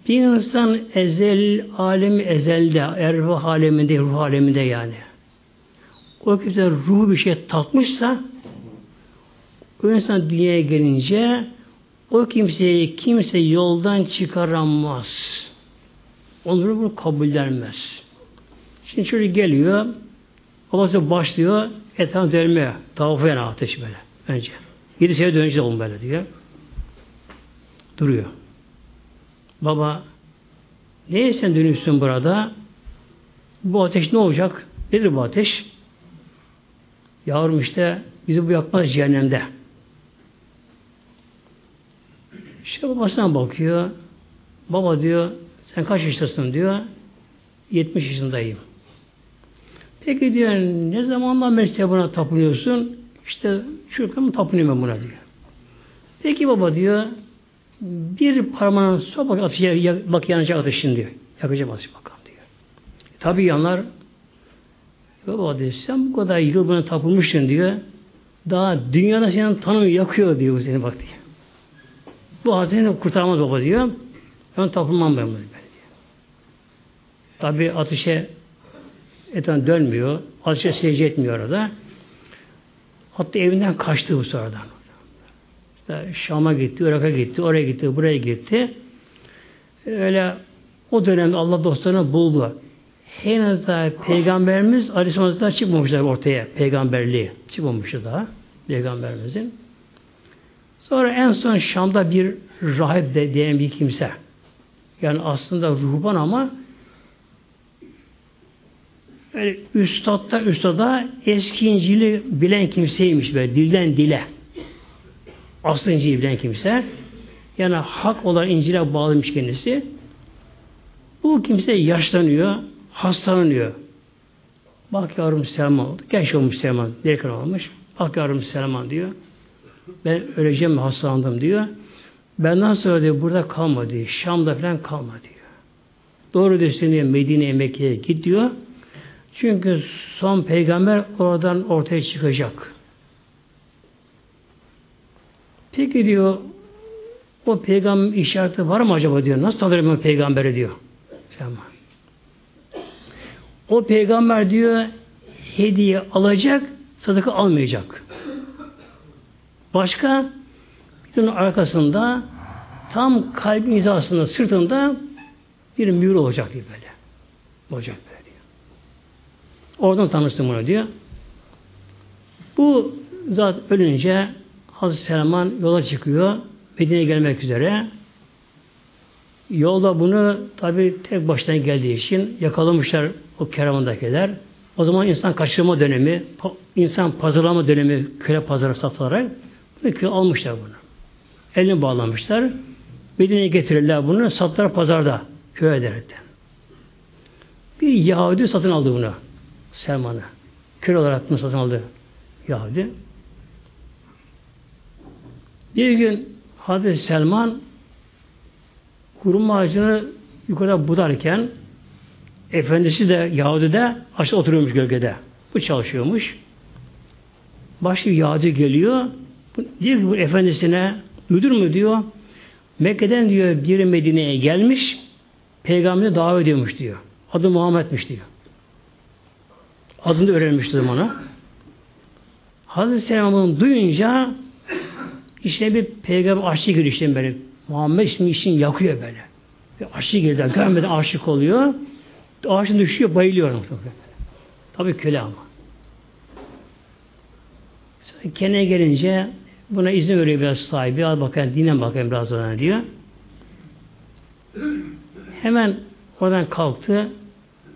Bir insan ezel, alemi ezelde, ervah aleminde, ruh aleminde yani. O kimse ruhu bir şey tatmışsa o insan dünyaya gelince o kimseyi kimse yoldan çıkaramaz. Onları bunu kabullenmez. Şimdi şöyle geliyor, babası başlıyor, etrafı dönmeye, tavafı yana ateş böyle önce. 7 sene dönünce de olun böyle diyor. Duruyor. Baba, neye sen dönüyorsun burada? Bu ateş ne olacak? Nedir bu ateş? Yavrum işte bizi bu yakmaz cehennemde. İşte babasına bakıyor. Baba diyor, sen kaç yaşındasın diyor. 70 yaşındayım. Peki diyor, ne zamandan beri sen buna tapınıyorsun? İşte şuradan mı tapınıyorum ben buna diyor. Peki baba diyor, bir parmağına sok bak ateşe, bak yanacak ateşin diyor. Yakacak ateşi bakalım diyor. Tabii yanar. Baba diyor, sen bu kadar yıl buna tapılmışsın diyor. Daha dünyada senin tanımı yakıyor diyor seni bak diyor. Bu ateşini kurtarmaz baba diyor. Ben tapılmam ben bunu diyor. Tabii ateşe etan dönmüyor. Ateşe secde etmiyor orada. Hatta evinden kaçtı bu sonradan. Şam'a gitti, Irak'a gitti, oraya gitti, buraya gitti. Öyle o dönemde Allah dostlarını buldu. Henüz daha Peygamberimiz Aleyhisselam'dan daha çıkmamışlar ortaya. Peygamberliği çıkmamıştı daha. Peygamberimizin. Sonra en son Şam'da bir rahip diyen bir kimse. Yani aslında ruhban ama öyle üstada eski İncil'i bilen kimseymiş böyle dilden dile. Aslı İncil'i bilen kimse, yani hak olan İncil'e bağlıymış kendisi. Bu kimse yaşlanıyor, hastalanıyor. Bak yavrum Selman oldu. Genç olmuş Selman, delikanlı olmuş. Bak yavrum Selman diyor. Ben öleceğim, hastalandım diyor. Benden sonra diyor, burada kalma diyor. Şam'da falan kalma diyor. Doğru diyorsun diyor, Medine'ye, Mekke'ye git diyor. Çünkü son peygamber oradan ortaya çıkacak. Peki diyor, o peygamber işareti var mı acaba diyor. Nasıl tanırım o peygamberi diyor. Selman. O peygamber diyor, hediye alacak, sadaka almayacak. Başka, bunun arkasında, tam kalbin hizasında, sırtında bir mühür olacak diyor böyle. Olacak böyle diyor. Oradan tanıştım bunu diyor. Bu zat ölünce Hazreti Selman yola çıkıyor. Medine'ye gelmek üzere. Yolda bunu tabi tek başına geldiği için yakalamışlar o kervandakiler. O zaman insan kaçırma dönemi, insan pazarlama dönemi, köle pazarı satılarak bunu almışlar bunu. Elini bağlamışlar. Medine'ye getirirler bunu, sattılar pazarda, köye ederekten. Bir Yahudi satın aldı bunu, Selman'ı. Köle olarak bunu satın aldı Yahudi. Bir gün Hazreti Selman kurma ağacını yukarıda budarken efendisi de Yahudi de aşağı oturuyormuş gölgede. Bu çalışıyormuş. Başka bir Yahudi geliyor. Diyor ki bu efendisine duydun mu diyor. Mekke'den diyor biri Medine'ye gelmiş. Peygamber'e davet ediyormuş diyor. Adı Muhammed'miş diyor. Adını da öğrenmişti ona. Hazreti Selman'ın duyunca işte bir peygamber aşçı girişten böyle. Muhammed ismi için yakıyor böyle. Aşçı girdi. Görmeden aşık oluyor. Ağaçtan düşüyor, bayılıyor. Tabii köle ama. Sonra kendine gelince buna izin veriyor biraz sahibi. Al bakayım, dinlen bakayım biraz ona diyor. Hemen oradan kalktı.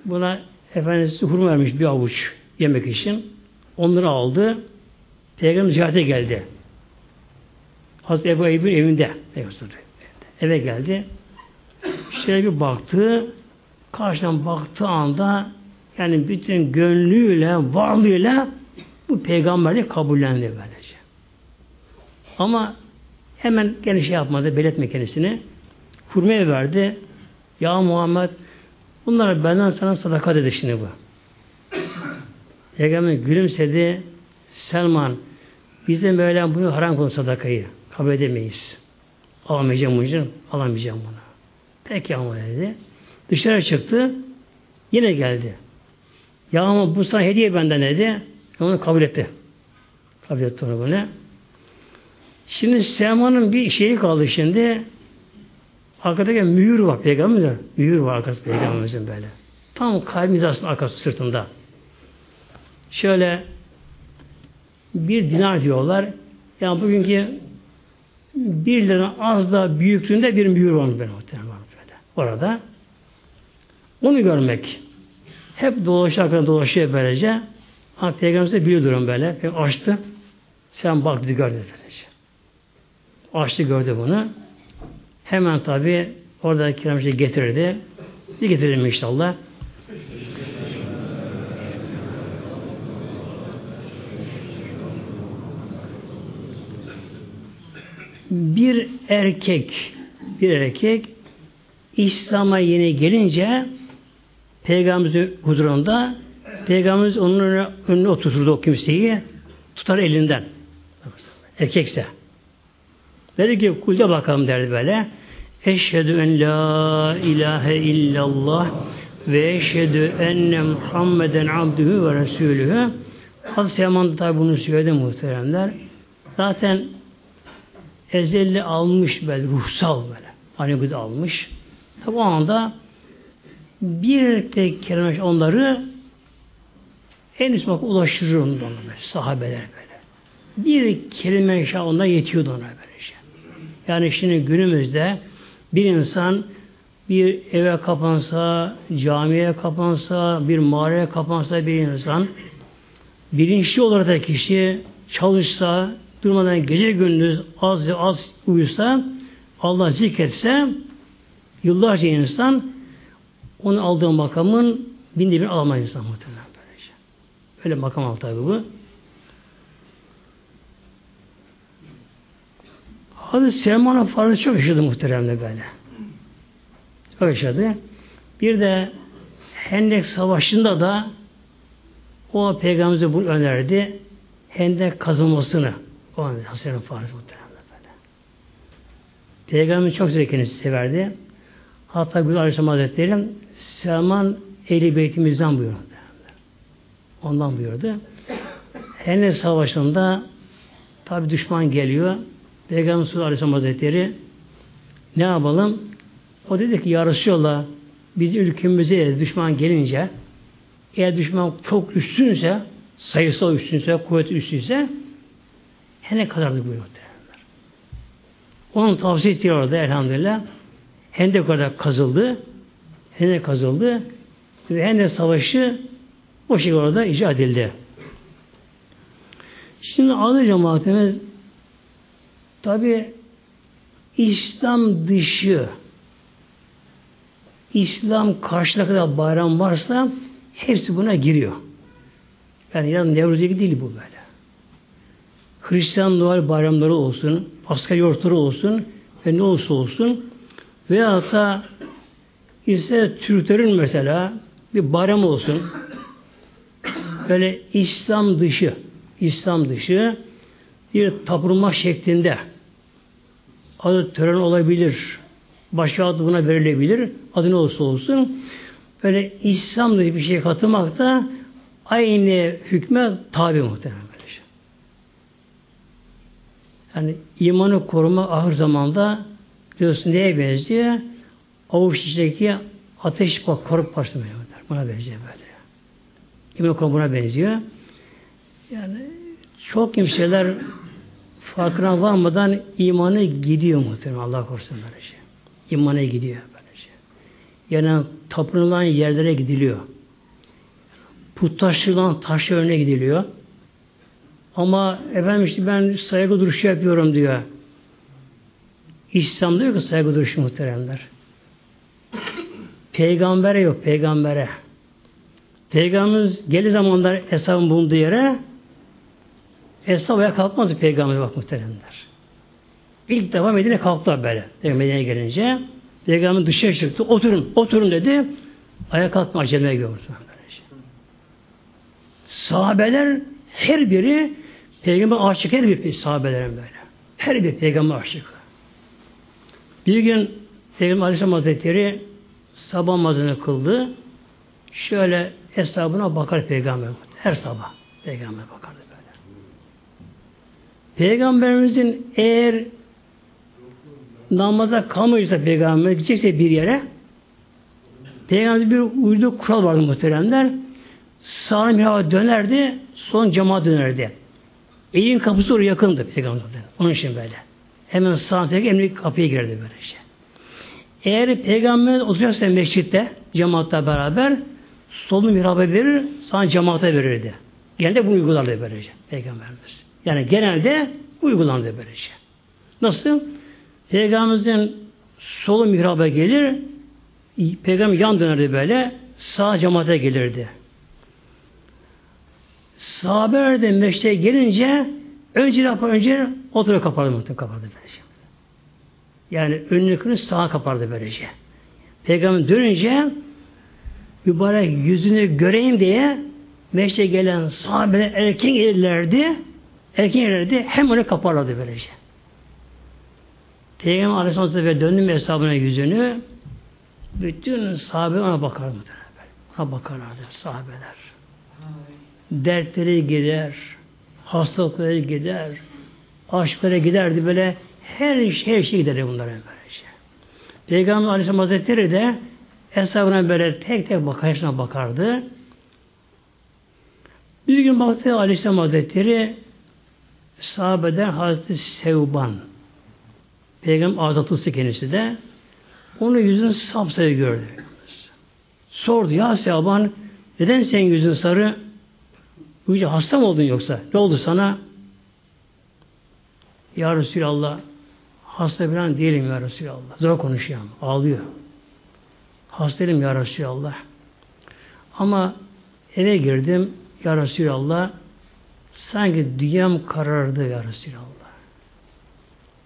Buna efendisi hurma vermiş bir avuç yemek için. Onları aldı. Peygamber ziyarete geldi. Hazreti Ebu Eyyub'un evinde. Eve geldi. Şöyle bir baktı. Karşıdan baktığı anda yani bütün gönlüyle, varlığıyla bu peygamberliği kabullendi böylece. Ama hemen gene şey yapmadı, belirtme kendisini. Hurmaya verdi. Ya Muhammed, bunlar benden sana sadaka dedi şimdi bu. Peygamber gülümsedi. Selman, biz de böyle bunu haram kılın sadakayı. Kabul edemeyiz. Alamayacağım bunu. Peki ama dedi. Dışarı çıktı. Yine geldi. Ya ama bu sana hediye benden dedi. Onu kabul etti. Kabul etti onu böyle. Şimdi Selman'ın bir şeyi kaldı şimdi. Arkadaki mühür var peygamber. Mühür var arkası peygamberimizin böyle. Tam kalbimiz aslında arkası sırtında. Şöyle bir dinar diyorlar. Yani bugünkü 1 lira az da büyüklüğünde bir mühür var benim muhtemelen orada. Onu görmek. Hep dolaşıyor, arkadan dolaşıyor böylece. Ha, Peygamberimiz de biliyor durum böyle. Açtı. Sen bak dedi, gör dedi böylece. Açtı, gördü bunu. Hemen tabi orada kiramcı getirdi. Bir getirelim inşallah. Bir erkek İslam'a yeni gelince Peygamberimizin huzurunda Peygamberimiz onun önüne oturturdu o kimseyi. Tutar elinden. Erkekse. Dedi ki kulda bakalım derdi böyle. Eşhedü en la ilahe illallah ve eşhedü enne Muhammeden abdühü ve resulühü. Hazreti Selman tabi bunu söyledi muhteremler. Zaten ezeli almış böyle ruhsal böyle. Hani bu da almış. Tabi o anda bir tek kelime onları en üst makama ulaştırır onu böyle, sahabeler böyle. Bir kelime şah ondan yetiyordu ona böylece. Yani şimdi günümüzde bir insan bir eve kapansa, camiye kapansa, bir mağaraya kapansa bir insan bilinçli olarak da kişi çalışsa, durmadan gece gündüz az uyusa, Allah zikretse yıllarca insan onun aldığı makamın binde bir alamaz insan muhtemelen böylece. Öyle makam altı tabi bu. Hazreti Selman'ın Farisi çok yaşadı muhteremle böyle. Çok yaşadı. Bir de Hendek Savaşı'nda da o Peygamberimize bunu önerdi. Hendek kazılmasını. O an Hazreti Selman Farisi muhteremle böyle. Peygamberimiz çok kendisi severdi. Hatta Gülü Aleyhisselam Hazretleri Selman Ehl-i Beytimizden buyurdu. Ondan buyurdu. Hendek Savaşı'nda tabi düşman geliyor. Peygamber Aleyhisselam Hazretleri ne yapalım? O dedi ki yarışıyorlar. Biz ülkemize düşman gelince eğer düşman çok üstünse, sayısal üstünse, kuvveti üstünse hene kadardı buyurdu. Onun tavsiye istiyordu elhamdülillah. Hendek orada kazıldı. Hendek kazıldı. Ve Hendek Savaşı o şekilde orada icra edildi. Şimdi adı cemaatimiz tabi İslam dışı, İslam karşılıklı da bayram varsa hepsi buna giriyor. Yani ya Nevruz'a değil bu böyle. Hristiyan Noel bayramları olsun, Paskalya yortları olsun ve ne olsa olsun veya da ise Türklerin mesela bir bayram olsun böyle İslam dışı bir tapınma şeklinde adı tören olabilir. Başka adı buna verilebilir. Adı ne olsa olsun. Böyle İslam dışı bir şey katılmak da aynı hükme tabi muhtemelen. Yani imanı koruma ahir zamanda diyorsun neye benziyor? Avuç içindeki ateş korup başlamaya benziyor. Buna benziyor böyle. İmanı koruma buna benziyor. Yani çok kimseler farkına varmadan imanı gidiyor muhtemelen. Allah korusun böylece. İmanı gidiyor böylece. Yani tapınılan yerlere gidiliyor. Putlaştırılan taşlarına gidiliyor. Ama efendim işte ben saygı duruşu yapıyorum diyor. İslam'da yok ki saygı duruşu muhteremler. Peygambere yok, peygambere. Peygamberimiz gelir zamanlar hesabın bulunduğu yere hesap ayağa kalkmaz peygambere bak muhteremler. İlk defa Medine kalktı böyle. Medine'ye gelince peygamber dışarı çıktı. Oturun dedi. Ayağa kalkma aceleye gördü. Sahabeler her biri peygamber aşık, her bir sahabelerin böyle. Her bir peygamber aşık. Bir gün Peygamber Aleyhisselam Hazretleri sabah namazını kıldı. Şöyle hesabına bakar peygamber. Her sabah peygamber bakardı böyle. Peygamberimizin eğer namaza kalmayacaksa peygamber gidecekse bir yere peygamberimizin bir uyduğu kural vardı muhteremler. Sağa mihava dönerdi, son cemaat dönerdi. Evin kapısı oraya yakındı peygamber. Onun için böyle. Hemen sağa emri kapıya girdi böyle şey. Eğer peygamber oturacaksa mescitte, cemaatla beraber solunu mihrabe verir, sağını cemaate verirdi. Genelde bunu uygulardı böyle şey. Peygamberimiz. Yani genelde uygulandı böyle şey. Nasıl? Peygamberimizin solu mihrabe gelir, peygamber yan dönerdi böyle, sağ cemaate gelirdi. Sahabeler de meşteye gelince önce oturup kapardı böylece. Yani önünü kırıp sağa kapardı böylece. Peygamber dönünce mübarek yüzünü göreyim diye meşteye gelen sahabeler erken gelirlerdi hem onu kaparladı böylece. Peygamber Aleyhisselam Hazretleri döndü hesabına yüzünü bütün sahabeler ona bakarlardı sahabeler. Dertleri gider, hastalıkları gider, aşklara giderdi böyle her şey giderdi bunlara böylece. Peygamber Aleyhisselam Hazretleri de hesabına böyle tek tek bakışına bakardı. Bir gün baktı Aleyhisselam Hazretleri sahabeden Hazreti Sevban Peygamber azatlısı kendisi de onun yüzünü sapsarı gördü. Sordu ya Sevban neden senin yüzün sarı? Yüce hasta mı oldun yoksa? Ne oldu sana? Ya Resulallah hasta falan değilim ya Resulallah. Zor konuşuyorum. Ağlıyor. Hastayım ya Resulallah. Ama eve girdim ya Resulallah sanki dünyam karardı ya Resulallah.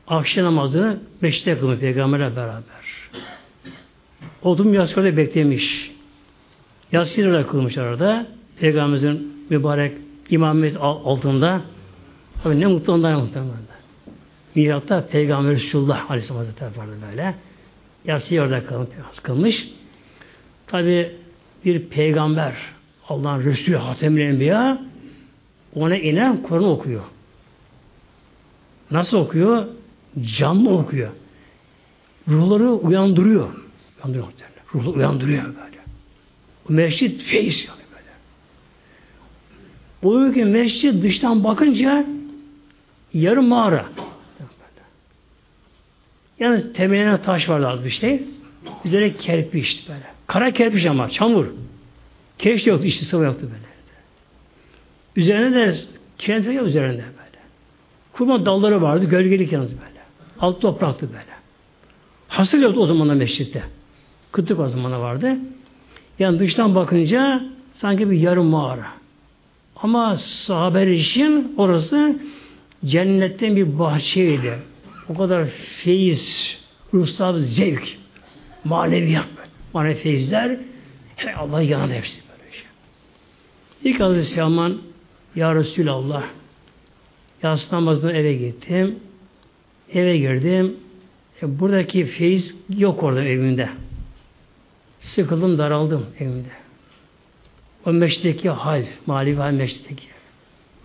Akşam namazını beşte kılmış peygamberle beraber. Odum yaskıda beklemiş. Yaskıda kılmış arada. Peygamberimizin mübarek imamet altında tabi ne mutlu ondan muhtemelen. Miratta Peygamber Resulullah Aleyhisselam Hazretleri vardı böyle. Yasıyı orada kılmış. Tabi bir peygamber Allah'ın Resulü Hatemül Enbiya ona inen Kur'an okuyor. Nasıl okuyor? Canlı okuyor. Ruhları uyandırıyor. Ruhları uyandırıyor böyle. Bu mescid feyiz yani. Bu ki mescid dıştan bakınca yarım mağara. Yalnız temeline taş vardı az bir şey. Üzerine kerpiç böyle. Kara kerpiç ama çamur. Kereç de yoktu, içli sıvı yoktu böyle. Üzerine de kent yok üzerinde böyle. Kurma dalları vardı, gölgelik yalnız böyle. Alt topraktı böyle. Hasıl yoktu o zamanlar mescitte. Kıtlık o zamana vardı. Yani dıştan bakınca sanki bir yarım mağara. Ama sahabeler için orası cennetten bir bahçeydi. O kadar feyiz, ruhsal zevk, maneviyat, manevi feyizler, hey Allah'ın yanında hepsi böyle şey. İlk Hazreti Selman, Ya Resulallah, yatsı namazına eve gittim, eve girdim, buradaki feyiz yok orada evimde. Sıkıldım, daraldım evimde. O meşteki hal, mali ve meşteki,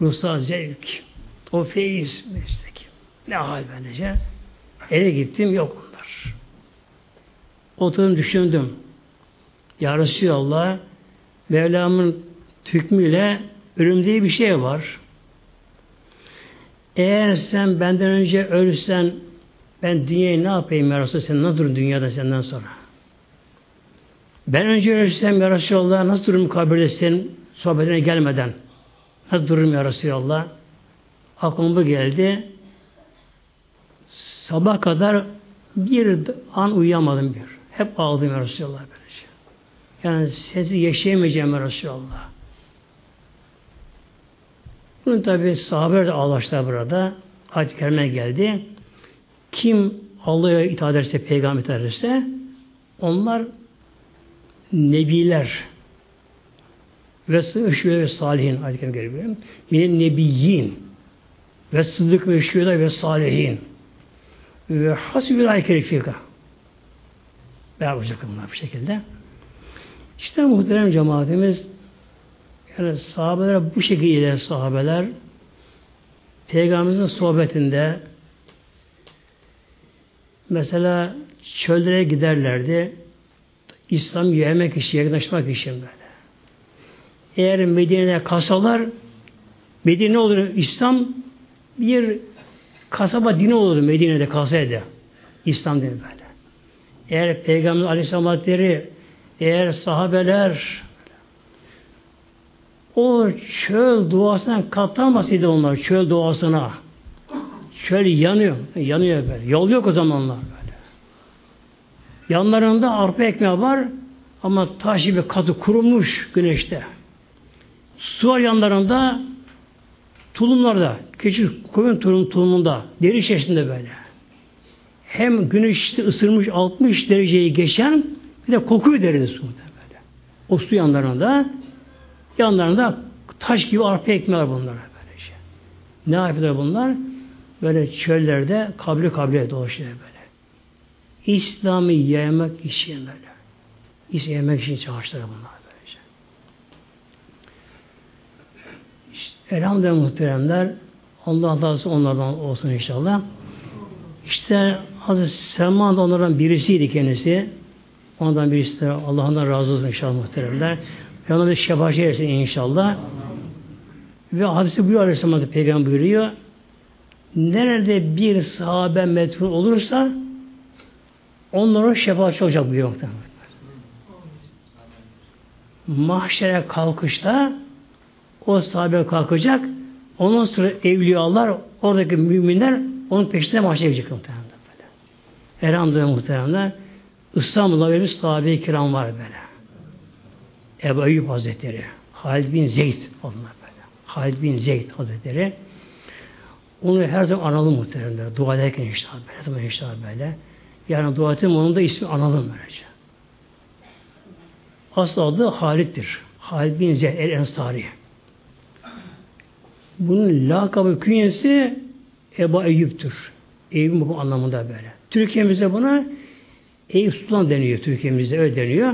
ruhsal zevk, o feyiz meşteki. Ne hal böylece? Eve gittim, yok onlar. Oturdum, düşündüm. Ya Resulallah, Mevlam'ın hükmüyle ölüm diye bir şey var. Eğer sen benden önce ölürsen, ben dünyayı ne yapayım ya Resulallah, sen nasıl durun dünyada senden sonra? Ben önce ölürsem ya Resulallah, nasıl dururum kabirde senin sohbetine gelmeden? Nasıl dururum ya Resulallah? Aklıma bu geldi. Sabah kadar bir an uyuyamadım diyor. Hep ağladım ya Resulallah. Yani sesi yaşayamayacağım ya Resulallah. Bunun tabi sahabeler de ağlaştılar burada. Ayet-i Kerime geldi. Kim Allah'a itaat ederse, peygamber itaat ederse, onlar nebiler ve salihin ayet-i kerime geliyor. Minen nebiyyin ve sıddık ve şühedâ ve salihin ve hasbüllâhi kefîka. Beraberce bunlar bu şekilde. İşte muhterem cemaatimiz, yani sahabeler bu şekilde, sahabeler Peygamberimizin sohbetinde mesela çöllere giderlerdi. İslam yemek için, yakınlaşmak için böyle. Eğer Medine'ye kasalar, Medine olur, İslam bir kasaba dini olur Medine'de, kasaydı. İslam dini böyle. Eğer Peygamber Aleyhisselam Hazretleri, eğer sahabeler o çöl duasına katlanmasıydı onlar, çöl duasına. Çöl yanıyor, yanıyor böyle. Yol yok o zamanlar. Yanlarında arpa ekmeği var ama taş gibi katı kurumuş güneşte. Su var yanlarında, tulumlarda, küçük koyun tulumunda, deri şeklinde böyle. Hem güneş ısırmış 60 dereceyi geçen, bir de kokuyor deriniz suda böyle. O su yanlarında taş gibi arpa ekmeği var bunlar böyle şey. Ne yapıyorlar bunlar? Böyle çöllerde kabile dolaşıyor böyle. İslam'ı yaymak için böyle. İslam'ı yaymak için çağrıştılar bunlar böylece. İşte, elhamdülillah muhteremler, Allah razı onlardan olsun inşallah. İşte Hazreti Selman da onlardan birisiydi kendisi. Ondan birisi de Allah'ından razı olsun inşallah muhteremler. Ve ona bir şefaat eylesin inşallah. Ve hadisi buyuruyor Aleyhisselam, Peygamber buyuruyor. Nerede bir sahabe metfun olursa onlara şefaatçi olacak buyuruyor. Mahşere kalkışta o sahabe kalkacak. Ondan sonra evliyalar, oradaki müminler onun peşinde mahşere gelecek muhtemelen. Elhamdülillah muhtemelen İstanbul'da böyle bir sahabe-i kiram var böyle. Ebu Eyyub Hazretleri, Halid bin Zeyd onlar böyle. Halid bin Zeyd Hazretleri. Onu her zaman analım muhtemelen. Dua ederken inşallah böyle. Her zaman inşallah böyle. Yani dua ettim, onun da ismi analım böylece. Asıl adı Halid'dir. Halid bin Zeyd el-Ensari. Bunun lakabı, künyesi Ebu Eyyub'tür. Eyyub'un bu anlamında böyle. Türkiye'mizde buna Eyüp Sultan deniyor. Türkiye'mizde öyle deniyor.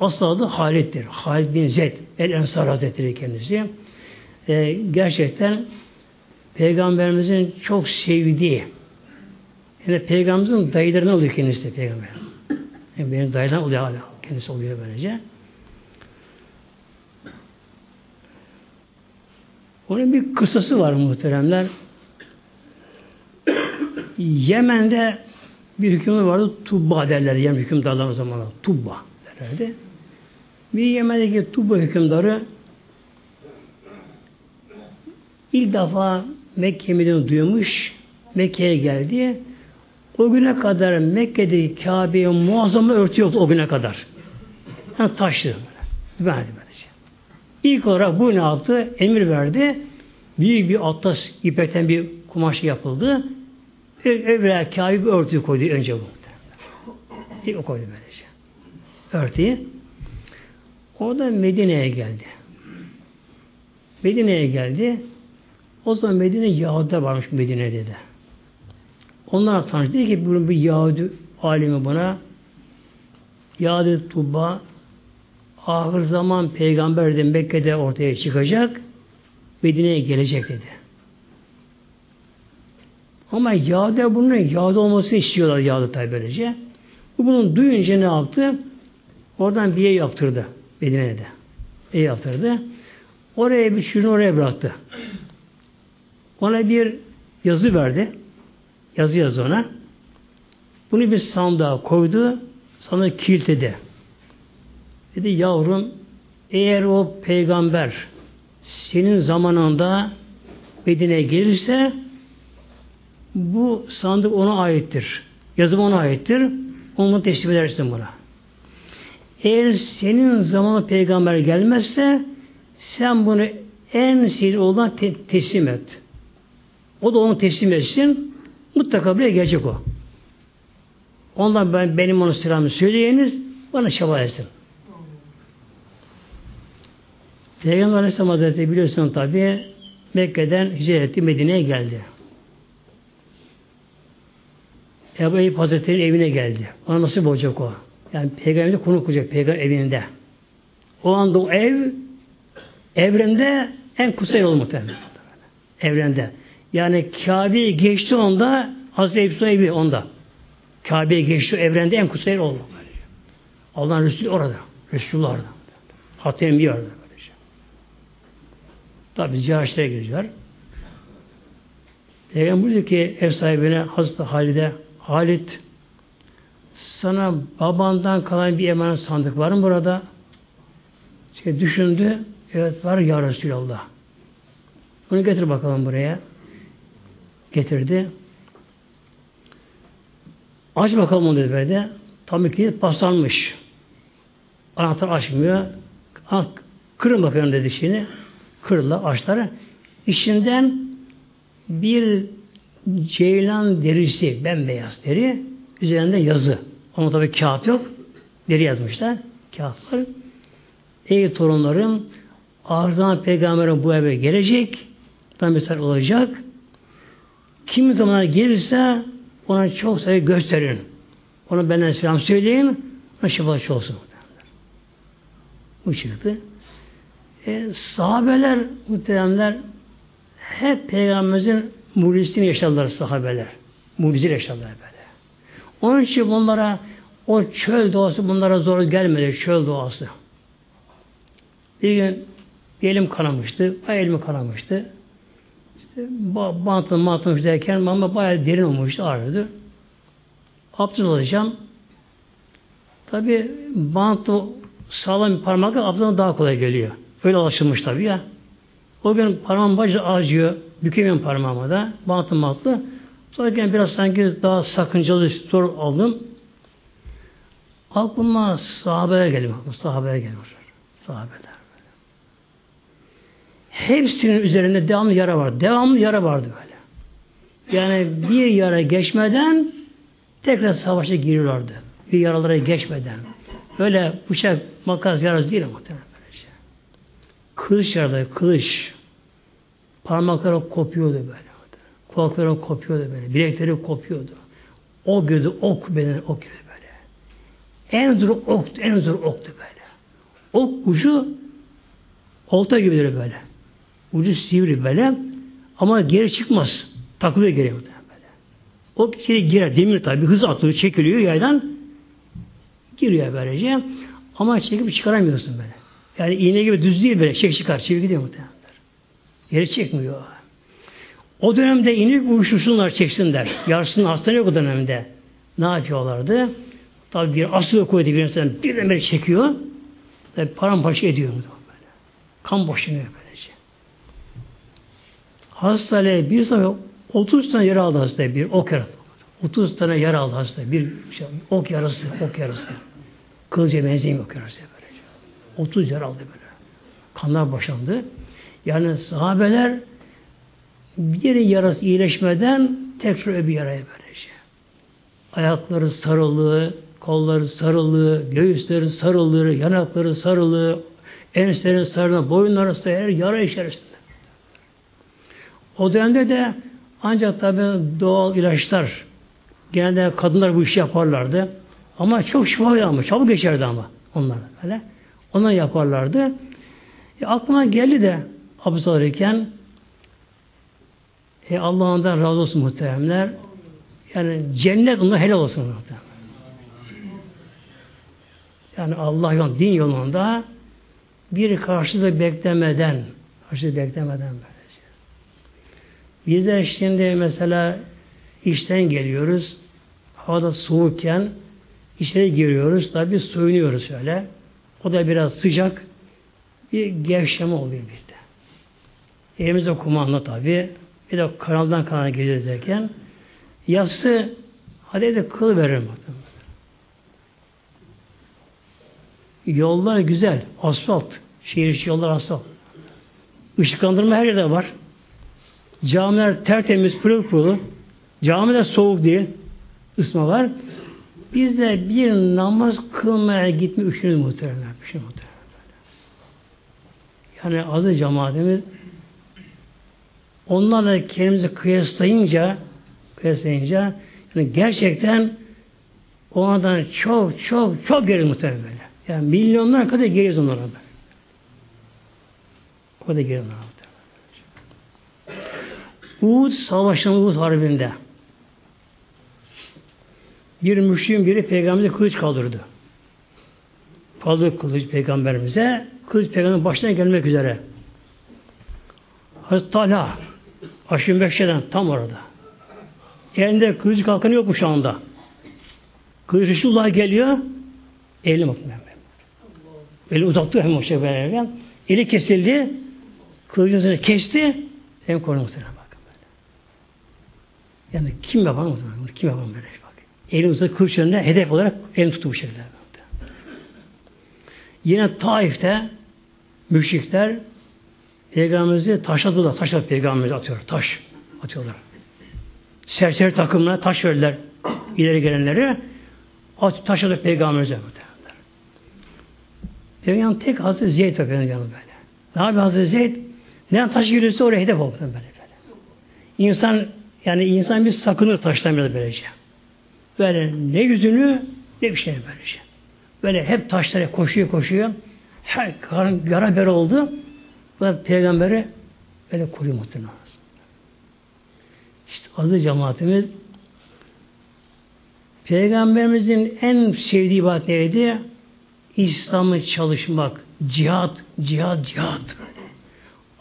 Asıl adı Halid'dir. Halid bin Zeyd el-Ensari Hazretleri kendisi. Gerçekten Peygamberimizin çok sevdiği, yani Peygamberimizin dayılarına oluyor kendisi Peygamber. Yani benim dayılarına oluyor hala. Kendisi oluyor böylece. Onun bir kıssası var muhteremler. Yemen'de bir hükümdar vardı, Tubba derlerdi. Yemen hükümdarları zamanında Tubba derlerdi. Bir Yemen'deki Tubba hükümdarı ilk defa Mekke Medine'yi duymuş, Mekke'ye geldi. O güne kadar Mekke'deki Kabe'ye muazzam örtü yoktu o güne kadar. Yani taştı. İlk olarak bu ne yaptı? Emir verdi. Büyük bir atlas ipekten bir kumaş yapıldı. Evvela Kabe'ye bir örtü koydu önce bu. O koydu böylece. Örtüyü. O da Medine'ye geldi. Medine'ye geldi. O zaman Medine Yahudiler varmış Medine'de de. Onlara tanıştı. Dedi ki bunun bir Yahudi alimi buna Yahudi Tubba ahir zaman peygamber de Mekke'de ortaya çıkacak, Medine'ye gelecek dedi. Ama Yahudiler bunun Yahudi olmasını istiyorlar Yahudi tabi böylece. Bu bunun duyunca ne yaptı? Oradan bir ev yaptırdı Medine'de. Ev yaptırdı. Oraya bir şunu oraya bıraktı. Ona bir yazı verdi. Yazı yazdı ona. Bunu bir sandığa koydu. Sandığı kilitledi. Dedi yavrum eğer o peygamber senin zamanında Medine'ye gelirse bu sandık ona aittir. Yazım ona aittir. Onu teslim edersin buna. Eğer senin zamanında peygamber gelmezse sen bunu en sihirli olan teslim et. O da onu teslim etsin. Mutlaka buraya gelecek o. Ondan benim onun selamını söyleyiniz, bana şefaat etsin. Peygamber Aleyhisselam Hazretleri biliyorsun tabi Mekke'den hicret etti, Medine'ye geldi. Ebu Eyyub Hazretleri'nin evine geldi. Ona nasip olacak o. Yani Peygamber'de konuk olacak, Peygamber evinde. O anda o ev evrende en kutsal olur muhtemelen. Evrende. Yani Kabe'ye geçti onda, Hazreti Ebu'sun evi onda. Kabe'ye geçti evrende en kutsal yer oldu. Allah'ın Resulü orada. Resulullah orada. Hatem bir orada. Tabi cihazlara gireceğiler. Peygamber diyor ki ev sahibine Hazreti Halid'e Halid sana babandan kalan bir emanet sandık var mı burada? Şey düşündü. Evet var ya Resulallah. Bunu getir bakalım buraya. Getirdi. Aç bakalım onu dedi böyle. Tam ki paslanmış. Anahtar açmıyor. Kırın bakalım dedi şimdi. Kırla açları. İçinden bir ceylan derisi, bembeyaz deri. Üzerinde yazı. Ama tabii kağıt yok. Deri yazmışlar. Kağıt var. Ey torunlarım ağırdan peygamberin bu eve gelecek. Tam bir sar olacak. Kimi zamana gelirse ona çok sayı gösterin. Ona benden selam söyleyin. Ona şefaatçi olsun. Bu çıktı. Sahabeler, muhteremler hep Peygamberimizin mucizesini yaşadılar sahabeler. Mucize yaşadılar böyle. Onun için bunlara o çöl doğası bunlara zor gelmedi. Çöl doğası. Bir gün elim kanamıştı. Elimi kanamıştı. Bantlamış derken ama bayağı derin olmuştu, ağrıyordu. Abdest alacağım. Tabi bantı sağlam bir parmakla abdestten daha kolay geliyor. Öyle alışılmış tabi ya. O gün parmağım başı acıyor. Bükemiyorum parmağıma da. Bantlı. Sonra biraz sanki daha sakıncalı soru aldım. Aklıma sahabeler geldi. Sahabeler. Hepsinin üzerinde devamlı yara vardı. Böyle. Yani bir yara geçmeden tekrar savaşa giriyorlardı. Bir yaralara geçmeden. Böyle bıçak, makas yarası değil ama. Kılıç yaraları, kılıç. Parmakları kopuyordu böyle. Kulakları kopuyordu böyle. Bilekleri kopuyordu. Ok gibi böyle. En zor oktu böyle. Ok ucu olta gibidir böyle. Ucu sivri böyle ama geri çıkmaz. Takılıyor geri böyle. O içeri girer. Demir tabi hız atılıyor, çekiliyor yaydan. Giriyor böylece. Ama çekip çıkaramıyorsun böyle. Yani iğne gibi düz değil böyle. Çek çıkar. Çevir gidiyor muhtemelen. Geri çekmiyor. O dönemde inip uyuşursunlar, çeksinler. Yarısının hastane yok o dönemde. ne yapıyorlardı? Tabi bir asıl kuvveti bir insan bir demir çekiyor ve paramparça ediyor böyle. Kan boşanıyor böylece. Hastale bir sefer 30 tane yara aldı hastaya bir ok yarası. 30 tane yara aldı hastaya bir ok yarası, ok yarası. Kılıca benzeyen ok yarası böylece. 30 yara aldı böyle. Kanlar boşandı. Yani sahabeler bir yarası iyileşmeden tekrar öbür yaraya böylece. Ayakları sarılı, kolları sarılı, göğüsleri sarılı, yanakları sarılı, enseleri sarılı, boyunları sarılı, yara içerisinde. O dönemde de ancak tabii doğal ilaçlar, genelde kadınlar bu işi yaparlardı. Ama çok şifalı ama, çabuk geçerdi ama onlar böyle. Onları yaparlardı. Aklıma geldi de abdest alırken, Allah'ından razı olsun muhteremler. Yani cennet onlara helal olsun. Yani Allah yolunda, din yolunda bir karşılığı beklemeden, böylece. Biz de şimdi mesela işten geliyoruz, havada soğukken içeri giriyoruz, tabii soyunuyoruz şöyle. O da biraz sıcak, bir gevşeme oluyor bizde. Elimizde kumanda tabii, bir de kanaldan kanala geliyoruz derken, yastığı hadi de kıl veririm. Yollar güzel, asfalt, şehir içi yollar asfalt. Işıklandırma her yerde var. Camiler tertemiz, pırıl pırıl. Camide soğuk değil, ısma var. Biz de bir namaz kılmaya gitme üşüyoruz muhtemelen. Yani adı cemaatimiz onlarla kendimizi kıyaslayınca yani gerçekten onlardan çok geriyiz muhtemelen. Yani milyonlar kadar geriyiz onlara. O kadar geriyiz onlara. Uhud savaşında, Uhud harbinde bir müşriğin biri peygamberimize kılıç kaldırdı. Kaldırdı kılıç peygamberimize. Kılıç peygamberin başına gelmek üzere. Hazreti Talha Haşim Bekşe'den tam orada. Elinde kılıç kalkanı yok mu şu anda? Kılıç Resulullah geliyor. Elini bakmıyor. Eli uzattı hem o şey böyle. Eli kesildi. Kılıcını kesti. Hem korunmuş sana bakın böyle. Yani kim yapar mı? Kim yapar mı böyle? Eli uzattı kılıç önüne hedef olarak elini tuttu bu şekilde. Yine Taif'te müşrikler Peygamberimizi taşladılar. Taşla Peygamberimizi atıyor. Taş atıyorlar. Serseri takımına taş verdiler ileri gelenleri. Taş alıp Peygamberimize muhtemelenler. Peygamber'in tek Hazreti Zeyd var Peygamber'in yanı böyle. Ne yapayım Hazreti Zeyd? Ne taş giriyorsa oraya hedef oldu böyle böyle. İnsan bir sakınır taştan biraz böylece. Böyle ne yüzünü ne bir şey böylece. Böyle hep taşlara koşuyor. Her karın yara bere oldu. Böyle Peygamber'i böyle koruyor muhtemelen. İşte adı cemaatimiz Peygamberimizin en sevdiği ibadet neydi? İslam'ı çalışmak, cihat.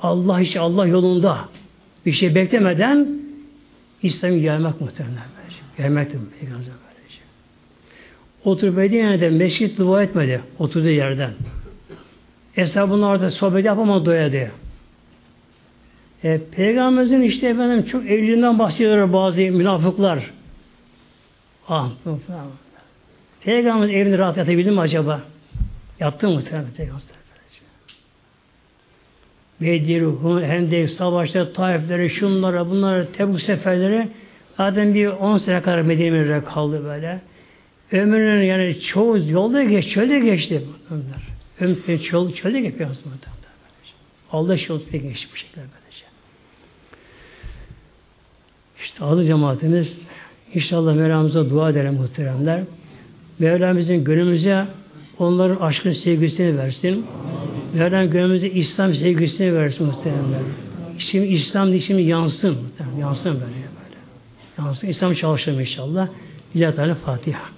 Allah için Allah yolunda bir şey beklemeden İslam'ı yaymak muhtemelen. Yaymaktır Peygamberimiz. Oturup Medine'de mescid dua etmedi oturduğu yerden. Eshabın orada sohbet yapamadı doya diye. Peygamberimizin çok evliliğinden bahsediyorlar bazı münafıklar. Peygamberimiz evini rahat yatabildi mi acaba? Yattı mı? Bedir, Hendek, savaşta, Taifleri, şunlara, bunlara, Tebuk seferleri zaten bir 10 sene kadar Medine'de kaldı böyle. Ömrünün çoğu yolda geçti, çölde geçti bunlar. Ömrünün çoğu çölde geçiyor aslında. Allah şunu pek geçti bu şekilde böylece. İşte adı cemaatimiz inşallah Mevlamıza dua edelim muhteremler. Mevlamızın gönlümüze onların aşkın sevgisini versin. Mevlam gönlümüze İslam sevgisini versin muhteremler. Şimdi İslam dişimi yansın muhterem. Yansın böyle. İslam çalışalım inşallah. İlahi Teala Fatiha.